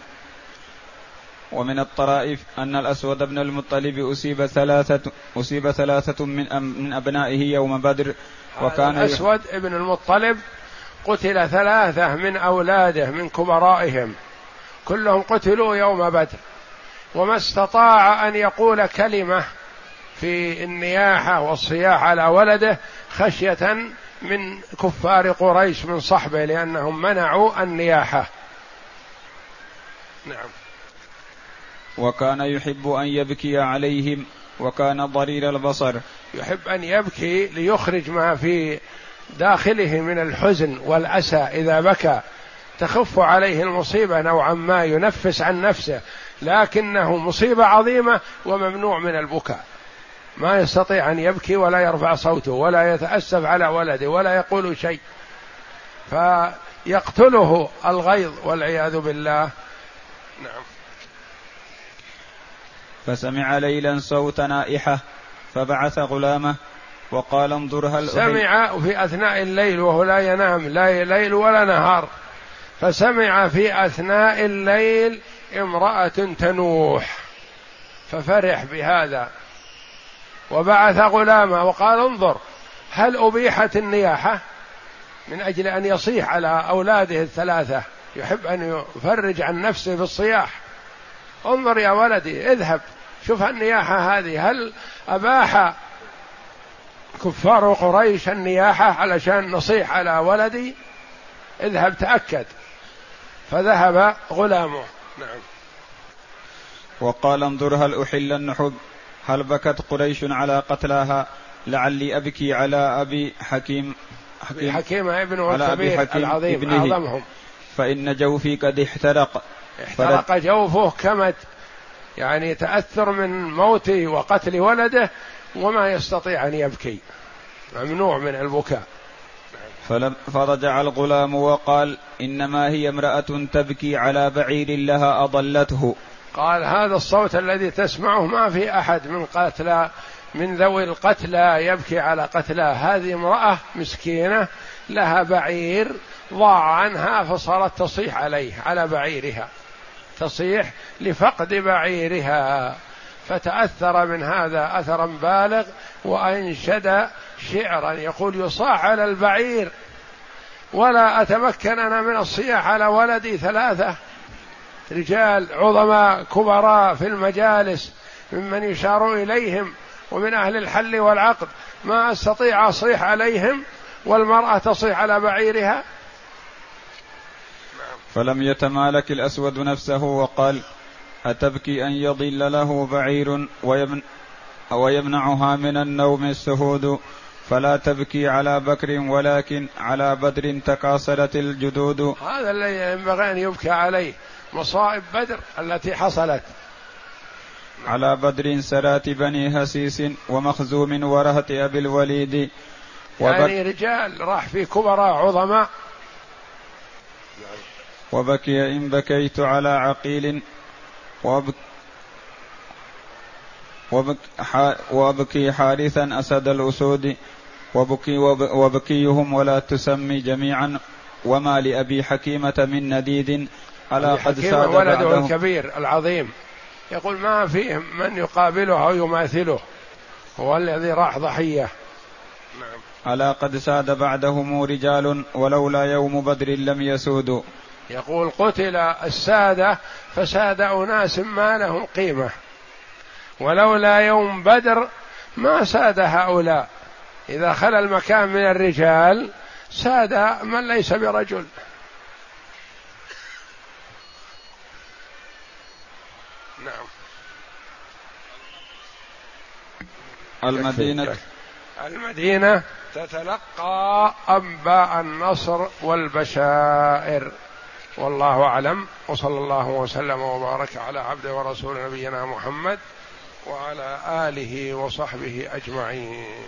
ومن الطرائف أن الأسود بن المطلب أصيب ثلاثة أصيب ثلاثة من من أبنائه يوم بدر، وكان الأسود بن المطلب قتل ثلاثة من أولاده من كبرائهم كلهم قتلوا يوم بدر، وما استطاع أن يقول كلمة في النياحة والصياح على ولده خشية من كفار قريش من صحبه لأنهم منعوا النياحة. نعم. وكان يحب أن يبكي عليهم وكان ضرير البصر، يحب أن يبكي ليخرج ما في داخله من الحزن والأسى، إذا بكى تخف عليه المصيبة نوعا ما، ينفس عن نفسه، لكنه مصيبة عظيمة وممنوع من البكاء، ما يستطيع أن يبكي ولا يرفع صوته ولا يتأسف على ولده ولا يقول شيء، فيقتله الغيظ والعياذ بالله. نعم. فسمع ليلا صوت نائحة فبعث غلامه وقال انظر هل سمع في أثناء الليل وهو لا ينام لا ليل ولا نهار، فسمع في أثناء الليل امرأة تنوح ففرح بهذا وبعث غلامه وقال انظر هل أبيحت النياحة، من أجل أن يصيح على أولاده الثلاثة، يحب أن يفرج عن نفسه بالصياح، انظر يا ولدي اذهب شوف النياحة هذه، هل أباح كفار قريش النياحة علشان نصيح على ولدي، اذهب تأكد، فذهب غلامه. نعم. وقال انظر هل أحل النحب، هل بكت قريش على قتلاها، لعلي أبكي على أبي حكيم حكيم, حكيم ابن والكبير العظيم أعظمهم، فإن جوفي قد احترق احترق جوفه كمد، يعني تأثر من موتي وقتل ولده وما يستطيع أن يبكي، ممنوع من البكاء. فرجع الغلام وقال إنما هي امرأة تبكي على بعير لها أضلته، قال هذا الصوت الذي تسمعه ما في أحد من قتلى من ذوي القتلى يبكي على قتلى، هذه امرأة مسكينة لها بعير ضاع عنها فصارت تصيح عليه على بعيرها، تصيح لفقد بعيرها، فتأثر من هذا أثرا بالغ وأنشد شعرا يقول يصاح على البعير ولا أتمكن أنا من الصياح على ولدي، ثلاثة رجال عظماء كبراء في المجالس ممن يشار إليهم ومن أهل الحل والعقد، ما أستطيع أصيح عليهم والمرأة تصيح على بعيرها. فلم يتمالك الأسود نفسه وقال أتبكي أن يضل له بعير ويمنعها من النوم السهود، فلا تبكي على بكر ولكن على بدر تكاثرت الجدود. هذا الذي ينبغي أن يبكى عليه، مصائب بدر التي حصلت، على بدر سرات بني هسيس ومخزوم ورهة أبي الوليد يعني رجال راح في كبراء عظماء. وبكي إن بكيت على عقيل وبك وبك وبكي حارثا أسد الأسود وبكي وبكيهم ولا تسمي جميعا وما لأبي حكيمة من نَدِيدٍ على قد ساد ولده الكبير العظيم. يقول ما فيهم من يقابله أو يماثله، هو الذي راح ضحية. على قد ساد بعدهم رجال ولولا يوم بدر لم يسودوا. يقول قتل السادة فساد أناس ما لهم قيمة، ولولا يوم بدر ما ساد هؤلاء. إذا خلى المكان من الرجال ساد من ليس برجل. نعم. المدينة المدينة تتلقى أنباء النصر والبشائر، والله أعلم. وصلى الله وسلم وبارك على عبده ورسول نبينا محمد وعلى آله وصحبه أجمعين.